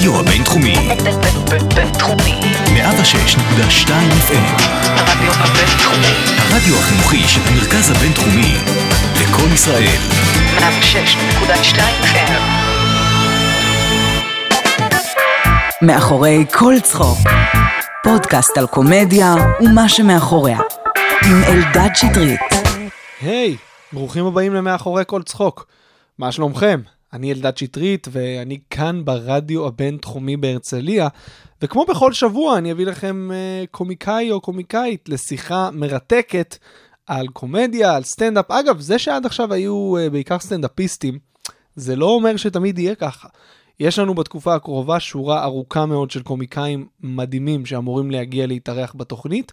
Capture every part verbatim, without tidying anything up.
הרדיו הבין תחומי בין תחומי מאה ושש נקודה שתיים אף אם הרדיו הבין תחומי הרדיו החינוכי של המרכז הבין תחומי לכל ישראל מאה ושש נקודה שתיים אף אם. מאחורי כל צחוק, פודקאסט על קומדיה ומה שמאחוריה, עם אלדד שטרית. היי, ברוכים הבאים למאחורי כל צחוק. מה שלומכם? אני אלדד שטרית, ואני כאן ברדיו הבינתחומי בהרצליה, וכמו בכל שבוע אני אביא לכם קומיקאי או קומיקאית לשיחה מרתקת על קומדיה, על סטנדאפ. אגב, זה שעד עכשיו היו בעיקר סטנדאפיסטים, זה לא אומר שתמיד יהיה ככה. יש לנו בתקופה הקרובה שורה ארוכה מאוד של קומיקאים מדהימים שאמורים להגיע להתארח בתוכנית,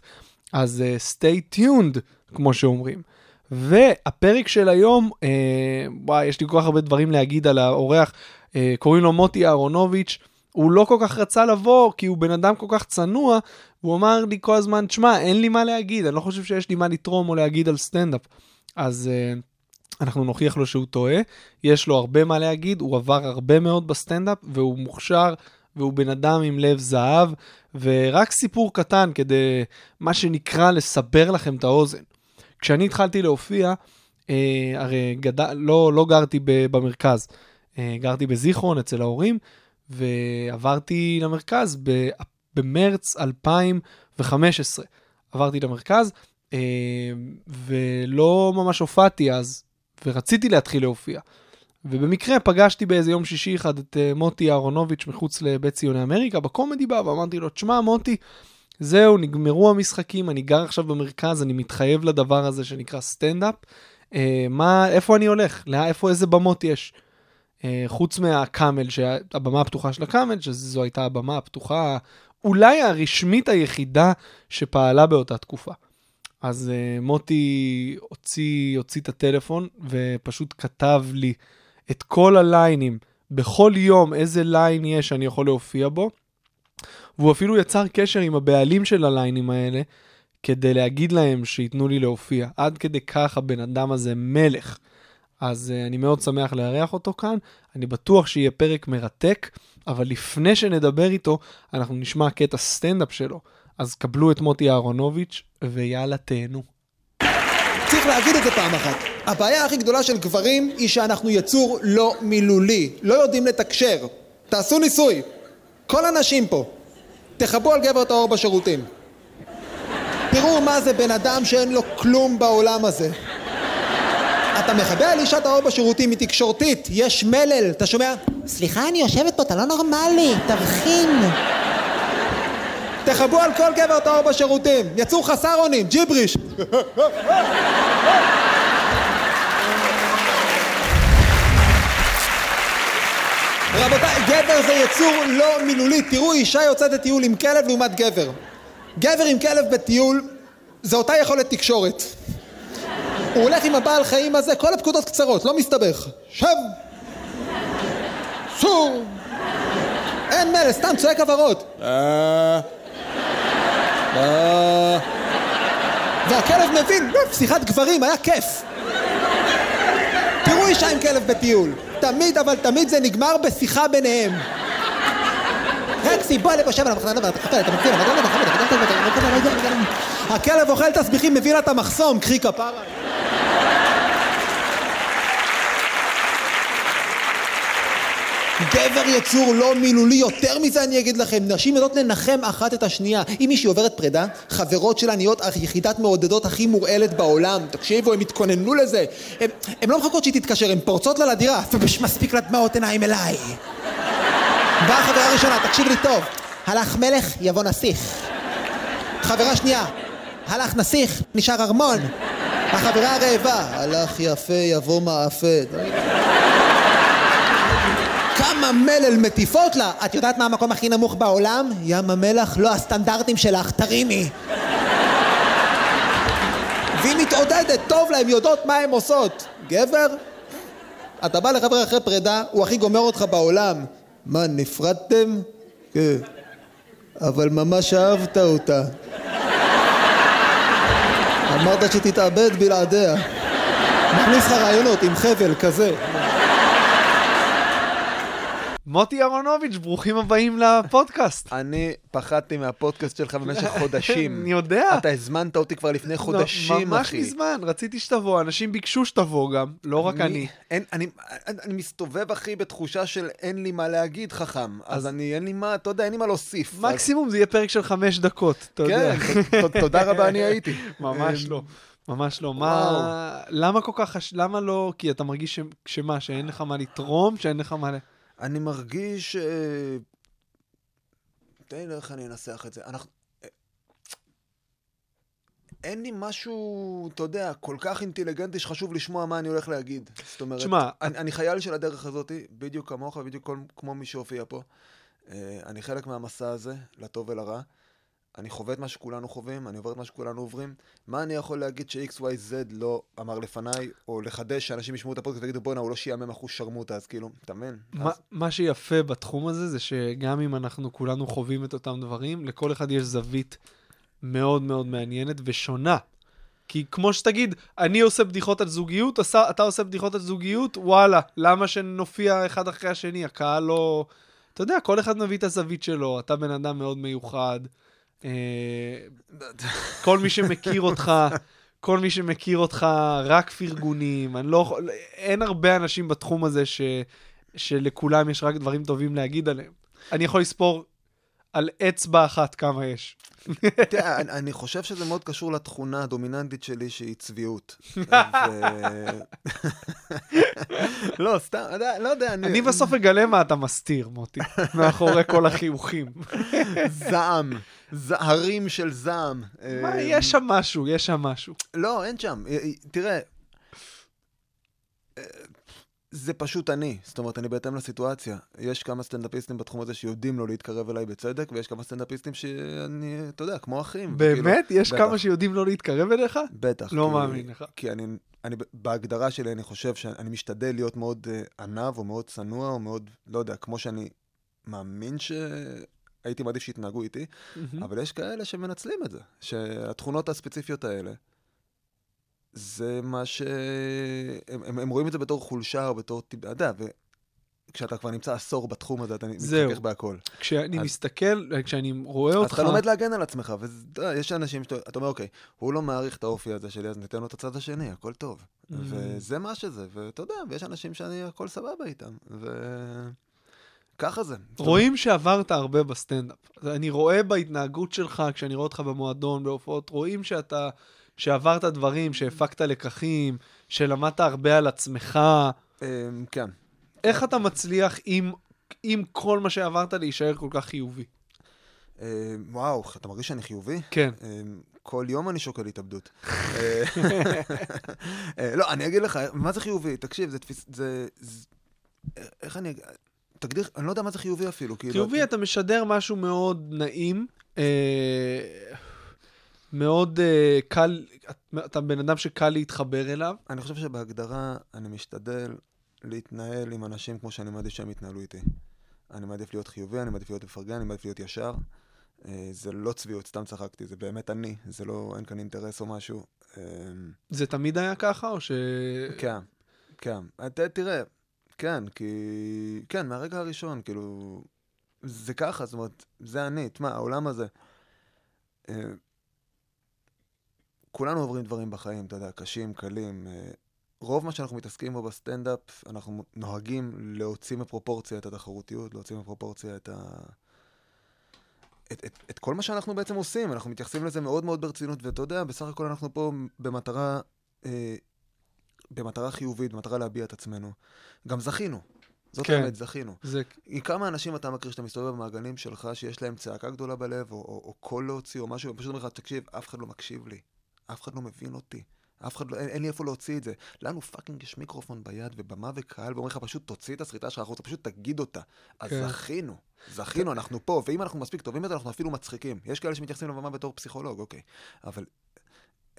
אז stay tuned, כמו שאומרים. והפרק של היום, אה, וואי, יש לי כל כך הרבה דברים להגיד על האורח, אה, קוראים לו מוטי אהרונוביץ'. הוא לא כל כך רצה לבוא, כי הוא בן אדם כל כך צנוע, והוא אמר לי כל הזמן, תשמע, אין לי מה להגיד, אני לא חושב שיש לי מה לתרום או להגיד על סטנדאפ. אז אה, אנחנו נוכיח לו שהוא טועה, יש לו הרבה מה להגיד, הוא עבר הרבה מאוד בסטנדאפ, והוא מוכשר, והוא בן אדם עם לב זהב, ורק סיפור קטן כדי מה שנקרא לסבר לכם את האוזן. כשאני התחלתי להופיע, אה, הרי גד... לא, לא גרתי ב... במרכז, אה, גרתי בזיכרון אצל ההורים, ועברתי למרכז ב... במרץ אלפיים וחמש עשרה, עברתי למרכז, אה, ולא ממש הופעתי אז, ורציתי להתחיל להופיע, ובמקרה פגשתי באיזה יום שישי אחד את אה, מוטי אהרונוביץ' מחוץ לבית ציוני אמריקה, בקומדי בא, ואמרתי לו, תשמע מוטי, זהו, נגמרו המשחקים, אני גר עכשיו במרכז, אני מתחייב לדבר הזה שנקרא סטנדאפ. אה, מה, איפה אני הולך? לא, איפה, איזה במות יש? אה, חוץ מהקאמל, שהבמה הפתוחה של הקאמל, שזו הייתה הבמה הפתוחה, אולי הרשמית היחידה שפעלה באותה תקופה. אז אה, מוטי הוציא, הוציא את הטלפון, ופשוט כתב לי את כל הליינים, בכל יום איזה ליין יש שאני יכול להופיע בו, והוא אפילו יצר קשר עם הבעלים של הליינים האלה, כדי להגיד להם שיתנו לי להופיע. עד כדי כך הבן אדם הזה מלך. אז uh, אני מאוד שמח להריח אותו כאן, אני בטוח שיהיה פרק מרתק, אבל לפני שנדבר איתו, אנחנו נשמע קטע סטנדאפ שלו. אז קבלו את מוטי אהרונוביץ' ויאללה תהנו. צריך להגיד את זה פעם אחת. הבעיה הכי גדולה של גברים היא שאנחנו יצור לא מילולי, לא יודעים לתקשר. תעשו ניסוי. כל הנשים פה. תחבו על גבר את האור בשירותים. תראו מה זה בן אדם שאין לו כלום בעולם הזה. אתה מחבא על אישת האור בשירותים, היא תקשורתית, יש מלל, אתה שומע? סליחה, אני יושבת פה, אתה לא נורמלי, תבחין. תחבו על כל גבר את האור בשירותים, יצאו חסר אונים, ג'יבריש. רבותיי, גבר זה יצור לא מילולי. תראו אישה יוצאת לטיול עם כלב לעומת גבר. גבר עם כלב בטיול, זה אותה יכולת תקשורת. הוא הולך עם הבעל חיים הזה, כל הפקודות קצרות, לא מסתבך. שב! סור! אין מלא, סתם צועק עברות. והכלב מבין, שיחת גברים, היה כיף. תראו אישה עם כלב בטיול. תמיד, אבל תמיד זה נגמר בשיחה ביניהם. רקסי, בוא אלה בשב, הכלב אוכל תסביכים, מביא לה את המחסום, קחי כפרה. גבר יצור לא מילולי, יותר מזה אני אגיד לכם, נשים יודעות לנחם אחת את השנייה. אם מישהי עוברת פרידה, חברות שלה נהיות יחידת מעודדות הכי מורעלת בעולם. תקשיבו, הם התכוננו לזה. הם, הם לא מחכות שהיא תתקשר, הם פורצות לה לדירה. מספיק לדמעות עיניים אליי. באה חברה ראשונה, תקשיב לי טוב. הלך מלך, יבוא נסיך. חברה שנייה, הלך נסיך, נשאר ארמון. החברה הרעבה, הלך יפה, יבוא מאפה. כמה מלל מטיפות לה. את יודעת מה המקום הכי נמוך בעולם? ים המלח, לא הסטנדרטים שלך, תרימי. והיא מתעודדת, טוב לה, הן יודעות מה הן עושות. גבר, אתה בא לחבר אחרי פרידה, הוא הכי גומר אותך בעולם. מה, נפרדתם? כן. אבל ממש אהבת אותה. אמרת שתתאבד בלעדיה. מכניס לך רעיונות עם חבל כזה. מוטי אהרונוביץ', ברוכים הבאים לפודקאסט. אני פחדתי מהפודקאסט שלך במשך חודשים. אני יודע. אתה הזמנת אותי כבר לפני חודשים, אחי. ממש מזמן, רציתי שתבוא, אנשים ביקשו שתבוא גם, לא רק אני. אני מסתובב, אחי, בתחושה של אין לי מה להגיד, חכם. אז אני, אין לי מה, אתה יודע, אין לי מה להוסיף. מקסימום זה יהיה פרק של חמש דקות, אתה יודע. כן, תודה רבה, אני הייתי. ממש לא. ממש לא, מה, למה כל כך, למה לא, כי אתה מרגיש שמה, שאין לך מה לתרום, שאין לך מה... אני מרגיש, תן לי איך אני אנסח את זה, אין לי משהו, אתה יודע, כל כך אינטליגנטי שחשוב לשמוע מה אני הולך להגיד, זאת אומרת, אני חייל של הדרך הזאת, בדיוק כמוך, בדיוק כמו מי שהופיע פה, אני חלק מהמסע הזה, לטוב ולרע, אני חווה את מה שכולנו חווים, אני עובר את מה שכולנו עוברים. מה אני יכול להגיד ש-X Y Z לא אמר לפניי, או לחדש שאנשים ישמעו את הפודקאסט ויגידו, בוא'נה, הוא לא שיעמם אחוז שרמוטה, אז כאילו, תאמן. מה שיפה בתחום הזה, זה שגם אם אנחנו כולנו חווים את אותם דברים, לכל אחד יש זווית מאוד מאוד מעניינת ושונה. כי כמו שתגיד, אני עושה בדיחות על זוגיות, אתה עושה בדיחות על זוגיות, וואלה, למה שנופיע אחד אחרי השני? הקהל לא... אתה יודע, כל אחד מביא את הזווית שלו, אתה בן אדם מאוד מיוחד. כל מי שמכיר אותך, כל מי שמכיר אותך, רק פרגונים, אני לא, אין הרבה אנשים בתחום הזה ש, שלכולם יש רק דברים טובים להגיד עליהם. אני יכול לספור על אצבע אחת כמה יש. תראה, אני חושב שזה מאוד קשור לתכונה הדומיננטית שלי שהיא צביעות. לא, סתם, לא יודע. אני בסוף אגלה מה אתה מסתיר, מוטי, מאחורי כל החיוכים. זעם, הרים של זעם. מה, יש שם משהו, יש שם משהו. לא, אין שם. תראה, זה פשוט אני, זאת אומרת, אני בהתאם לסיטואציה. יש כמה סטנדאפיסטים בתחום הזה שיודעים לא להתקרב אליי בצדק, ויש כמה סטנדאפיסטים שאני, אתה יודע, כמו אחים. באמת? יש כמה שיודעים לא להתקרב אליך? בטח. לא מאמין לך. כי אני, אני, בהגדרה שלי, אני חושב שאני משתדל להיות מאוד ענב, או מאוד צנוע, או מאוד, לא יודע, כמו שאני מאמין ש... הייתי מעדיף שהתנהגו איתי, אבל יש כאלה שמנצלים את זה, שהתכונות הספציפיות האלה, זה מה ש... הם, הם, הם רואים את זה בתור חולשה או בתור תיבעדה, וכשאתה כבר נמצא עשור בתחום הזה, אתה מתחכך בהכל. כשאני אז... מסתכל, כשאני רואה אז אותך... אז אתה לומד להגן על עצמך, ויש אנשים שאתה שאת... אומר, אוקיי, הוא לא מעריך את האופי הזה שלי, אז ניתן לו את הצד השני, הכל טוב. Mm-hmm. וזה מה שזה, ואתה יודע, ויש אנשים שאני הכל סבבה איתם, וככה זה. רואים שעברת הרבה בסטנדאפ. אני רואה בהתנהגות שלך, כשאני רואה אותך במועדון, בהופעות, רואים שאתה... שעברת דברים, שהפקת לקחים, שלמדת הרבה על עצמך. כן. איך אתה מצליח עם כל מה שעברת להישאר כל כך חיובי? וואו, אתה מרגיש שאני חיובי? כן. כל יום אני שוקל התאבדות. לא, אני אגיד לך, מה זה חיובי? תקשיב, זה... איך אני... תגדיר, אני לא יודע מה זה חיובי אפילו. חיובי, אתה משדר משהו מאוד נעים. מאוד uh, קל, אתה בן אדם שקל להתחבר אליו. אני חושב שבהגדרה אני משתדל להתנהל עם אנשים כמו שאני מעדיף שהם יתנהלו איתי. אני מעדיף להיות חיובי, אני מעדיף להיות מפרגן, אני מעדיף להיות ישר. Uh, זה לא צביעות, סתם צחקתי, זה באמת אני, זה לא, אין כאן אינטרס או משהו. Uh, זה תמיד היה ככה או ש... כן, כן. ת, תראה, כן, כי... כן, מהרגע הראשון, כאילו, זה ככה, זאת אומרת, זה אני, תמה, העולם הזה... Uh, כולנו עוברים דברים בחיים, אתה יודע, קשים, קלים. רוב מה שאנחנו מתעסקים בו בסטנדאפ, אנחנו נוהגים להוציא מפרופורציה את התחרותיות, להוציא מפרופורציה את ה... את, את, את כל מה שאנחנו בעצם עושים. אנחנו מתייחסים לזה מאוד מאוד ברצינות, ואתה יודע, בסך הכל אנחנו פה במטרה, אה, במטרה חיובית, במטרה להביע את עצמנו. גם זכינו. זאת האמת, זכינו. כמה אנשים אתה מכיר שאתה מסתובב במעגלים שלך, שיש להם צעקה גדולה בלב, או, או, או קול להוציא, או משהו, ופשוט אומר לך, תקשיב, אף אחד לא מקשיב לי. אף אחד לא מבין אותי, אף אחד לא, אין, אין לי איפה להוציא את זה. לנו פאקינג יש מיקרופון ביד ובמה וקהל, ואומר לך פשוט תוציא את הסריטה שלך, אתה פשוט תגיד אותה. אז כן. זכינו, זכינו, אנחנו פה, ואם אנחנו מספיק טובים את זה, אנחנו אפילו מצחיקים. יש כאלה שמתייחסים לבמה בתור פסיכולוג, אוקיי. אבל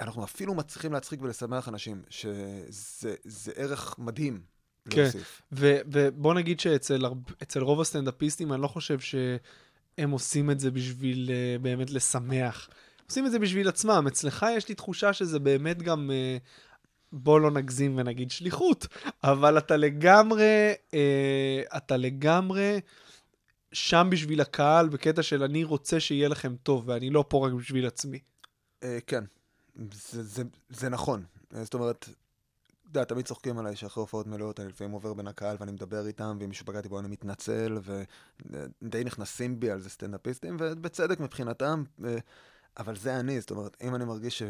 אנחנו אפילו מצליחים להצחיק ולשמח אנשים, שזה זה ערך מדהים להוסיף. כן, ו, ובוא נגיד שאצל אצל רוב הסטנדאפיסטים, אני לא חושב שהם עושים את זה בשביל באמת לשמח. עושים את זה בשביל עצמם. אצלך יש לי תחושה שזה באמת גם בוא לא נגזים ונגיד שליחות, אבל אתה לגמרי, אתה לגמרי שם בשביל הקהל, בקטע של אני רוצה שיהיה לכם טוב, ואני לא פה רק בשביל עצמי. כן, זה, זה, זה נכון. זאת אומרת, דה, תמיד צוחקים עליי שאחרי הופעות מלאות, אני לפעמים עובר בין הקהל ואני מדבר איתם, ואם מישהו פגעתי בו אני מתנצל, ודי נכנסים בי על זה סטנדאפיסטים, ובצדק מבחינתם, אבל זה אני. זאת אומרת, אם אני מרגיש ש...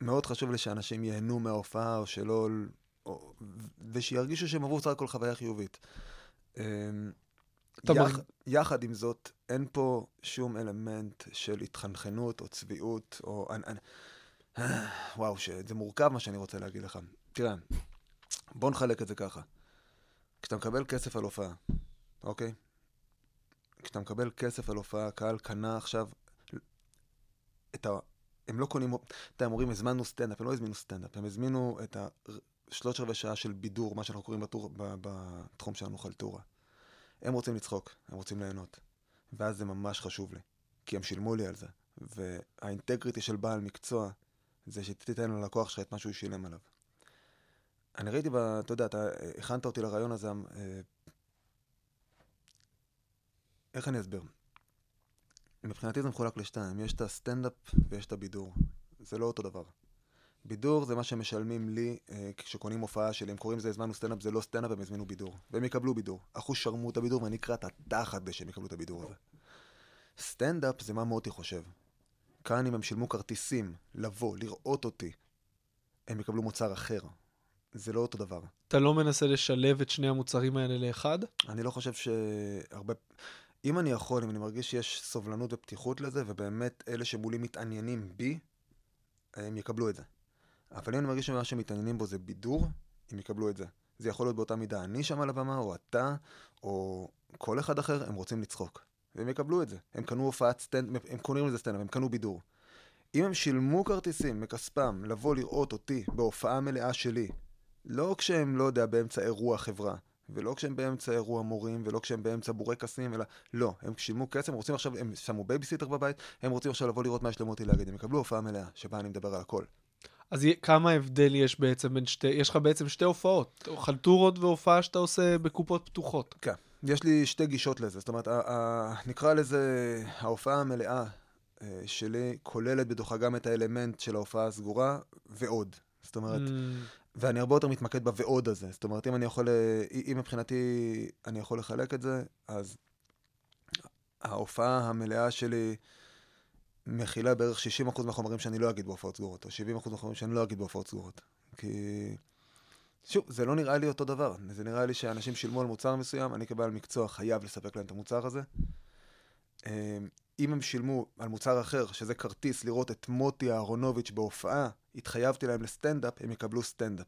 מאוד חשוב לי שאנשים ייהנו מההופעה, או שלא, או, ושירגישו שהם עברו רק כל חוויה חיובית. יח, מרג... יחד עם זאת, אין פה שום אלמנט של התחנחנות, או צביעות, או... אני, אני... וואו, זה מורכב מה שאני רוצה להגיד לך. תראה, בוא נחלק את זה ככה. כשאתה מקבל כסף על הופעה, אוקיי? כשאתה מקבל כסף על הופעה, הקהל קנה עכשיו את ה... הם לא קונים, אתם אומרים, הזמנו סטנדאפ, הם לא הזמינו סטנדאפ, הם הזמינו את השלוש רבעי שעה של בידור, מה שאנחנו קוראים בטור, בתחום שלנו חלטורה. הם רוצים לצחוק, הם רוצים ליהנות, ואז זה ממש חשוב לי, כי הם שילמו לי על זה, והאינטגריטי של בעל מקצוע, זה שתיתן ללקוח שלך את מה שהוא שילם עליו. אני ראיתי, אתה יודע, אתה הכנת אותי לרעיון הזה, איך אני אסביר? מבחינתי זה מחולק לשתיים, יש את הסטנדאפ ויש את הבידור, זה לא אותו דבר. בידור זה מה שמשלמים לי אה, כשקונים הופעה שלי, הם קוראים זה הזמנו סטנדאפ, זה לא סטנדאפ, הם הזמינו בידור, והם יקבלו בידור. אחוש שרמו את הבידור ואני אקרא את התחת בשם יקבלו את הבידור הזה. סטנדאפ זה מה מוטי חושב. כאן אם הם שילמו כרטיסים, לבוא, לראות אותי, הם יקבלו מוצר אחר. זה לא אותו דבר. אתה לא מנסה לשלב את שני המוצרים האלה לאחד? אני לא חושב שהרבה... אם אני יכול, אם אני מרגיש שיש סובלנות ופתיחות לזה, ובאמת אלה שמולי מתעניינים בי, הם יקבלו את זה. אבל אם אני מרגיש שמה שמתעניינים בו זה בידור, הם יקבלו את זה. זה יכול להיות באותה מידה, אני שם על הבמה, או אתה, או כל אחד אחר, הם רוצים לצחוק. והם יקבלו את זה. הם קנו הופעת סטנדאפ, הם קונים לזה סטנדאפ, הם קנו בידור. אם הם שילמו כרטיסים מכספם לבוא לראות אותי בהופעה מלאה שלי, לא כשהם לא יודע באמצע אירוע חברה, ולא כשהם באמצע אירוע מורים, ולא כשהם באמצע בורקסים, אלא, לא, הם שילמו כסף, הם רוצים עכשיו, הם שמו בייביסיטר בבית, הם רוצים עכשיו לבוא לראות מה יש למותי להגיד, הם יקבלו הופעה מלאה, שבה אני מדבר על הכל. אז כמה הבדל יש בעצם בין שתי, יש לך בעצם שתי הופעות, חלטורות והופעה שאתה עושה בקופות פתוחות. כן, יש לי שתי גישות לזה, זאת אומרת, נקרא לזה, ההופעה המלאה שלי כוללת בתוכה גם את האלמנט של ההופעה הסגורה, ועוד. זאת אומרת, ואני הרבה יותר מתמקד בוועוד הזה. זאת אומרת, אם אני יכול, אם מבחינתי אני יכול לחלק את זה, אז ההופעה המלאה שלי מכילה בערך שישים אחוז מהחומרים שאני לא אגיד בהופעות סגורות, או שבעים אחוז מהחומרים שאני לא אגיד בהופעות סגורות. כי, שוב, זה לא נראה לי אותו דבר. זה נראה לי שאנשים שילמו על מוצר מסוים, אני כבעל מקצוע חייב לספק להם את המוצר הזה. אם הם שילמו על מוצר אחר, שזה כרטיס לראות את מוטי אהרונוביץ' בהופעה, התחייבתי להם לסטנדאפ, הם יקבלו סטנדאפ.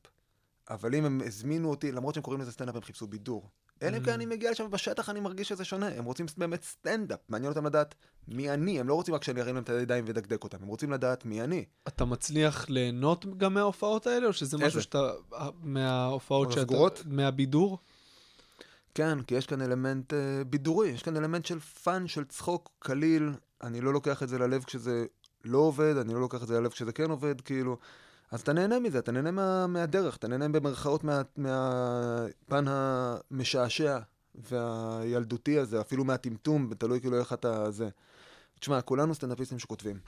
אבל אם הם הזמינו אותי, למרות שהם קוראים לזה סטנדאפ, הם חיפשו בידור. אלא אם כן אני מגיע לשם בשטח, אני מרגיש שזה שונה. הם רוצים באמת סטנדאפ. מעניין אותם לדעת מי אני. הם לא רוצים רק שאני ארים להם את הידיים ודקדק אותם. הם רוצים לדעת מי אני. אתה מצליח ליהנות גם מההופעות האלה, או שזה משהו שאתה... מההופעות שאתה... מהבידור? כן, כי יש כאן אלמנט בידורי. יש כאן אלמנט של פן, של צחוק, קליל. אני לא לוקח את זה ללב כשזה... לא עובד, אני לא לוקח את זה ללב כשזה כן עובד, כאילו, אז אתה נהנה מזה, אתה נהנה מה, מהדרך, אתה נהנה במרכאות מה, מהפן המשעשע והילדותי הזה, אפילו מהטמטום, תלוי כאילו איך אתה זה. תשמע, כולנו סטנדאפיסטים שכותבים.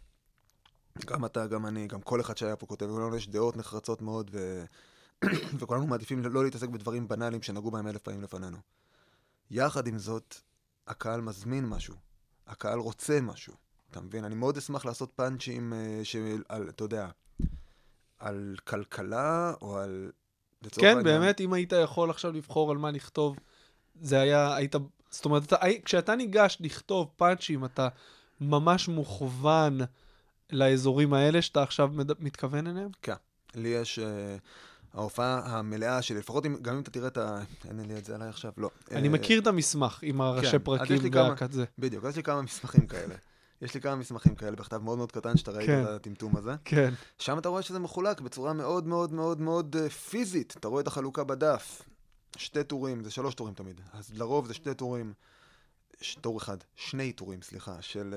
גם אתה, גם אני, גם כל אחד שהיה פה כותב, כולנו יש דעות נחרצות מאוד, ו... וכולנו מעדיפים לא להתעסק בדברים בנאליים שנגעו בהם אלף פעמים לפנינו. יחד עם זאת, הקהל מזמין משהו, הקהל רוצה משהו. אתה מבין? אני מאוד אשמח לעשות פאנצ'ים של, אתה יודע, על כלכלה או על... כן, באמת, אם היית יכול עכשיו לבחור על מה לכתוב, זה היה, היית... זאת אומרת, כשאתה ניגש לכתוב פאנצ'ים, אתה ממש מוכוון לאזורים האלה שאתה עכשיו מתכוון אליהם? כן. לי יש... ההופעה המלאה שלי, לפחות אם, גם אם אתה תראה את ה... אין לי את זה עליי עכשיו, לא. אני מכיר את המסמך עם הראשי פרקים והקת זה. בדיוק, אז יש לי כמה מסמכים כאלה. יש לי כמה מסמכים כאלה, בכתב מאוד מאוד קטן, שאתה ראית את הטמטום הזה. כן. שם אתה רואה שזה מחולק בצורה מאוד מאוד מאוד מאוד פיזית. אתה רואה את החלוקה בדף. שתי טורים, זה שלוש טורים תמיד. אז לרוב זה שתי טורים, טור אחד, שני טורים, סליחה, של,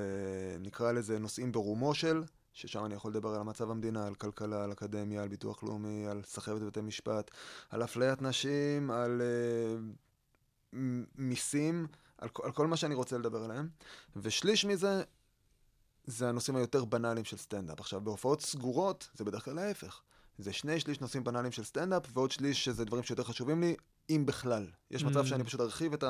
נקרא לזה, נושאים ברומו של, ששם אני יכול לדבר על מצב המדינה, על כלכלה, על אקדמיה, על ביטוח לאומי, על סחבת בתי משפט, על אפליית נשים, על uh, מיסים, על, על כל מה שאני רוצה לדבר עליהם. ושליש מזה, זה הנושאים היותר בנאליים של סטנדאפ. עכשיו, בהופעות סגורות, זה בדרך כלל ההפך. זה שני שליש נושאים בנאליים של סטנדאפ, ועוד שליש שזה דברים שיותר חשובים לי, אם בכלל. יש מצב mm. שאני פשוט ארחיב את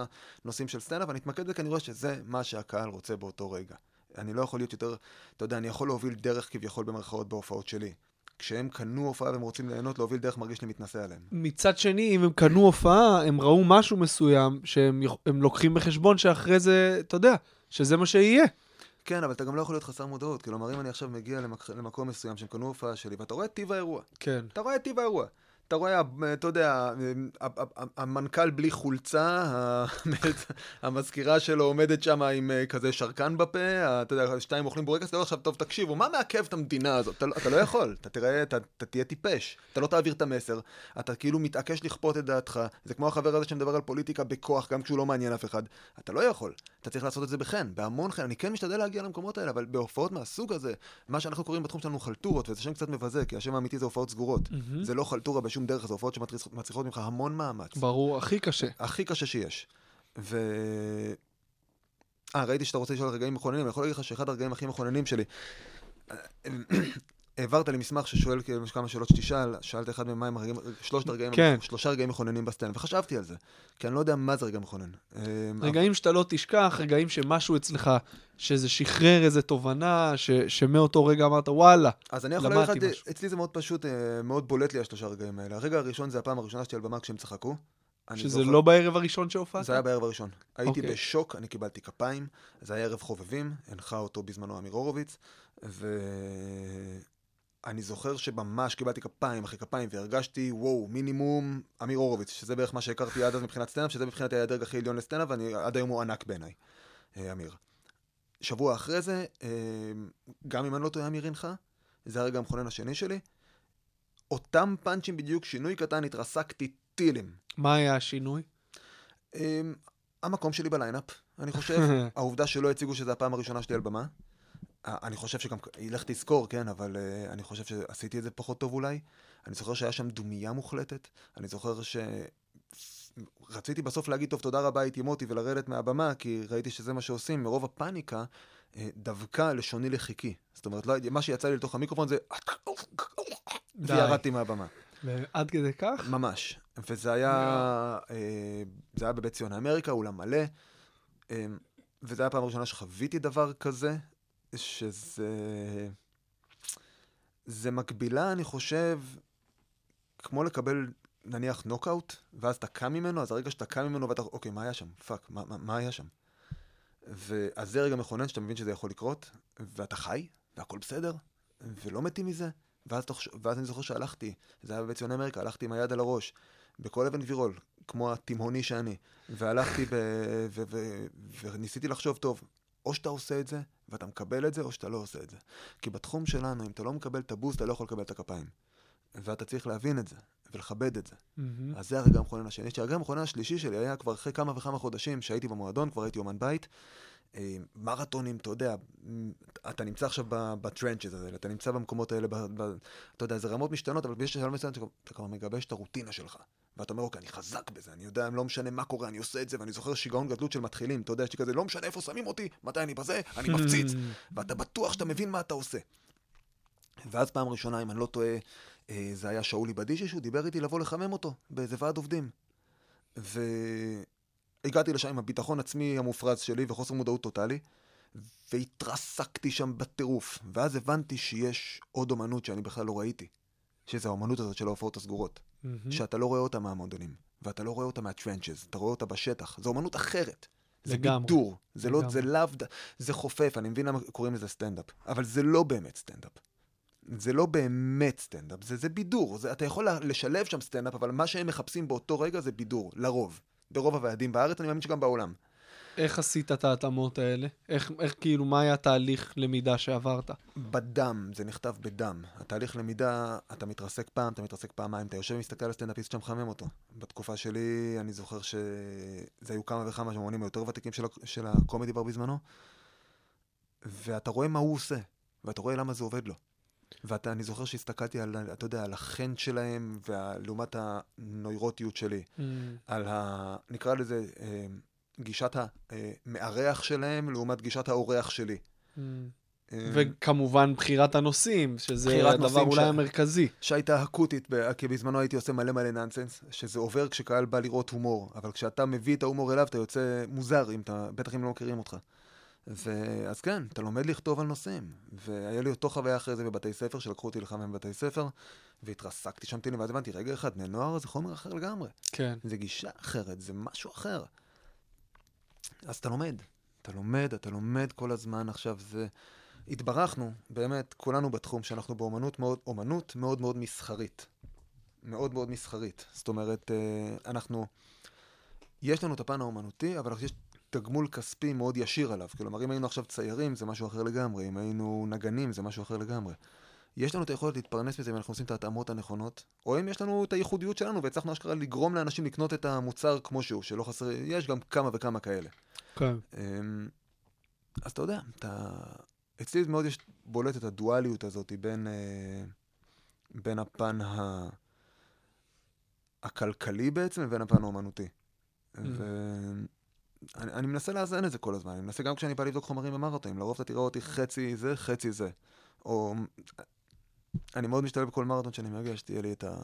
הנושאים של סטנדאפ, ואני אתמקד וכן אני רואה שזה מה שהקהל רוצה באותו רגע. אני לא יכול להיות יותר, אתה יודע, אני יכול להוביל דרך כביכול במרכאות בהופעות שלי. כשהם קנו הופעה והם רוצים ליהנות, להוביל דרך מרגיש לי מתנסה עליהם. מצד שני, אם הם קנו הופעה, הם ראו משהו מסוים שהם הם לוקחים בחשבון שאחרי זה, אתה יודע, שזה מה שיהיה. כן, אבל אתה גם לא יכול להיות חסר מודעות. כלומר, אם אני עכשיו מגיע למק... למקום מסוים שהם קנו הופעה שלי, ואתה רואה את טיב האירוע. כן. אתה רואה את טיב האירוע. אתה רואה, אתה יודע, המנכ"ל בלי חולצה, המזכירה שלו עומדת שם עם כזה שרקן בפה, אתה יודע, שתיים אוכלים בורקס, אתה לא עכשיו, טוב, תקשיבו, מה מעכב את המדינה הזאת? אתה לא יכול, אתה תראה, אתה תהיה טיפש, אתה לא תעביר את המסר, אתה כאילו מתעקש לכפות את דעתך, זה כמו החבר הזה שמדבר על פוליטיקה בכוח, גם כשהוא לא מעניין אף אחד, אתה לא יכול, אתה צריך לעשות את זה בחן, בהמון חן, אני כן משתדל להגיע למקומות האלה, אבל בהופעות מהסוג הזה, מה שאנחנו קוראים בתחום שלנו חלטורות, וזה שם קצת מבזה, כי השם האמיתי זה הופעות סגורות, זה לא חלטורה שום דרך, זה הופעות שמצריכות ממך המון מאמץ. ברור, הכי קשה. הכי קשה שיש. ו... אה, ראיתי שאתה רוצה לשאול על רגעים מכוננים, אני יכול להגיד לך שאחד הרגעים הכי מכוננים שלי, העברת לי מסמך ששואל כמה שאלות שתשאל, שאלת אחד ממה עם הרגעים, שלושת הרגעים, שלושה רגעים מכוננים בסטנד, וחשבתי על זה, כי אני לא יודע מה זה רגע מכונן. רגעים שאתה לא תשכח, רגעים שמשהו אצלך, שזה שחרר איזו תובנה, שמאותו רגע אמרת, וואלה, למדתי משהו. אצלי זה מאוד פשוט, מאוד בולט לי השלושה רגעים האלה. הרגע הראשון זה הפעם הראשונה שתהיה על במה כשהם צחקו, שזה לא בערב הראשון שהופעת? זה היה בערב הראשון. הייתי בשוק, אני קיבלתי כפיים, זה היה ערב חובבים, הנחה אותו בזמנו אמיר אורוביץ, ו... אני זוכר שממש קיבלתי כפיים אחרי כפיים, והרגשתי, וואו, מינימום אמיר אורוביץ, שזה בערך מה שהכרתי עד אז מבחינת סטנאפ, שזה מבחינת היה הדרג הכי עליון לסטנאפ, ועד היום הוא ענק בעיניי, אמיר. שבוע אחרי זה, גם אם אני לא טועה אמיר אינך, זה הרגע המכונן השני שלי, אותם פאנצ'ים בדיוק, שינוי קטן, התרסקתי טילים. מה היה השינוי? המקום שלי בליינאפ, אני חושב. העובדה שלא הציגו שזו הפעם הראשונה שלי על במה. אני חושב שגם, ילך תזכור, כן, אבל uh, אני חושב שעשיתי את זה פחות טוב אולי. אני זוכר שהיה שם דומיה מוחלטת. אני זוכר שרציתי בסוף להגיד, טוב, תודה רבה, הייתי מוטי, ולרדת מהבמה, כי ראיתי שזה מה שעושים. מרוב הפאניקה, uh, דווקא לשוני לחיקי. זאת אומרת, לא, מה שיצא לי לתוך המיקרופון זה, וירדתי מהבמה. עד כדי כך? ממש. וזה היה, uh, זה היה בבית ציוני אמריקה, אולם מלא. Uh, וזה היה פעם הראשונה שחוויתי דבר כזה. שזה זה מקבילה, אני חושב, כמו לקבל, נניח, נוקאוט, ואז אתה קם ממנו, אז הרגע שאתה קם ממנו ואתה, אוקיי, מה היה שם? פאק, מה, מה, מה היה שם? ואז זה רגע מכונן שאתה מבין שזה יכול לקרות, ואתה חי, והכל בסדר, ולא מתי מזה, ואז, תוך, ואז אני זוכר שהלכתי, זה היה בבית ציוני אמריקה, הלכתי עם היד על הראש, בכל אבן גבירול, כמו התימהוני שאני, והלכתי ב, ו, ו, ו, וניסיתי לחשוב טוב, או שאתה עושה את זה, ואתה מקבל את זה, או שאתה לא עושה את זה. כי בתחום שלנו, אם אתה לא מקבל את הבוס, אתה לא יכול לקבל את הכפיים. ואתה צריך להבין את זה, ולכבד את זה. Mm-hmm. אז זה הרגע המכונן השני. הרגע המכונן השלישי שלי היה כבר אחרי כמה וכמה חודשים, שהייתי במועדון, כבר הייתי אומן בית, מרתונים, אתה יודע, אתה נמצא עכשיו בטרנצ'ז הזה, אתה נמצא במקומות האלה, ב, ב, אתה יודע, זה רמות משתנות, אבל בשביל שלא מסתכל, אתה כבר מגבש את הרוטינה שלך. ואתה אומר, אוקיי, אני חזק בזה, אני יודע, לא משנה מה קורה, אני עושה את זה, ואני זוכר שיגעון גדלות של מתחילים, אתה יודע, שכזה, לא משנה איפה שמים אותי, מתי אני בזה, אני מפציץ, ואתה בטוח שאתה מבין מה אתה עושה. ואז פעם ראשונה, אם אני לא טועה, זה היה שאולי בדישי, שהוא דיבר איתי לבוא לחמם אותו, באיזה ועד עובדים. והגעתי לשם עם הביטחון עצמי המופרז שלי, וחוסר מודעות טוטלי, והתרסקתי שם בטירוף, ואז הבנתי שיש עוד אומנות שאני בכלל לא ראיתי. שזה האומנות הזאת של ההופעות הסגורות, שאתה לא רואה אותה מהמועדונים, ואתה לא רואה אותה מהטרנצ'ז, אתה רואה אותה בשטח, זו אומנות אחרת, זה בידור, זה לא, זה לאו, זה חופף, אני מבין למה קוראים לזה סטנדאפ, אבל זה לא באמת סטנדאפ, זה לא באמת סטנדאפ, זה, זה בידור, זה, אתה יכול לשלב שם סטנדאפ, אבל מה שהם מחפשים באותו רגע זה בידור, לרוב, ברוב הוועדים בארץ, אני מאמין שגם בעולם. איך עשית את ההתאמות האלה? איך, איך, כאילו, מה היה תהליך למידה שעברת? בדם, זה נכתב בדם. התהליך למידה, אתה מתרסק פעם, אתה מתרסק פעמיים, אתה יושב ומסתכל על הסטנדאפיסט שאתה מחמם אותו. בתקופה שלי, אני זוכר שזה היו כמה וכמה שמונים היותר ותיקים של הקומדי בר בזמנו, ואתה רואה מה הוא עושה, ואתה רואה למה זה עובד לו. ואני זוכר שהסתכלתי על, אתה יודע, על החן שלהם, ולעומת הנוירוטיות שלי, mm. על ה... נקרא לזה אה, גישת המארח שלהם, לעומת גישת האורח שלי. Mm. אה, וכמובן בחירת הנושאים, שזה הדבר אולי ש... המרכזי. שהייתה אקוטית, כי בזמנו הייתי עושה מלא מלא נאנסנס, שזה עובר כשקהל בא לראות הומור, אבל כשאתה מביא את ההומור אליו, אתה יוצא מוזר, אם אתה... בטח אם לא מכירים אותך. ואז כן, אתה לומד לכתוב על נושאים, והיה לי אותו חוויה אחרי זה בבתי ספר, שלקחו אותי לחמם בבתי ספר, והתרסקתי שם תילים, ואז הבנתי, רגע אחד, בני נוער זה חומר אחר לגמרי. כן. זה גישה אחרת, זה משהו אחר. אז אתה לומד, אתה לומד, אתה לומד כל הזמן. עכשיו זה... התברכנו, באמת, כולנו בתחום שאנחנו באומנות מאוד, אומנות מאוד מאוד מסחרית. מאוד מאוד מסחרית. זאת אומרת, אנחנו... יש לנו את הפן האומנותי, אבל יש... תגמול כספי מאוד ישיר עליו. כלומר, אם היינו עכשיו ציירים, זה משהו אחר לגמרי. אם היינו נגנים, זה משהו אחר לגמרי. יש לנו את היכולת להתפרנס מזה אם אנחנו עושים את ההתאמות הנכונות, או אם יש לנו את הייחודיות שלנו, והצלחנו אשכרה לגרום לאנשים לקנות את המוצר כמו שהוא, שלא חסר, יש גם כמה וכמה כאלה. כן. אז אתה יודע, אתה... אצלי מאוד יש בולט את הדואליות הזאת בין, בין הפן ה... הכלכלי בעצם לבין הפן האומנותי. ו... אני, אני מנסה לאזן את זה כל הזמן. אני מנסה גם כשאני בא לבדוק חומרים במרתונים. לרוב אתה תראה אותי חצי זה, חצי זה. או... אני מאוד משתלב בכל מרתון שאני מרגיש, שתהיה לי את, ה...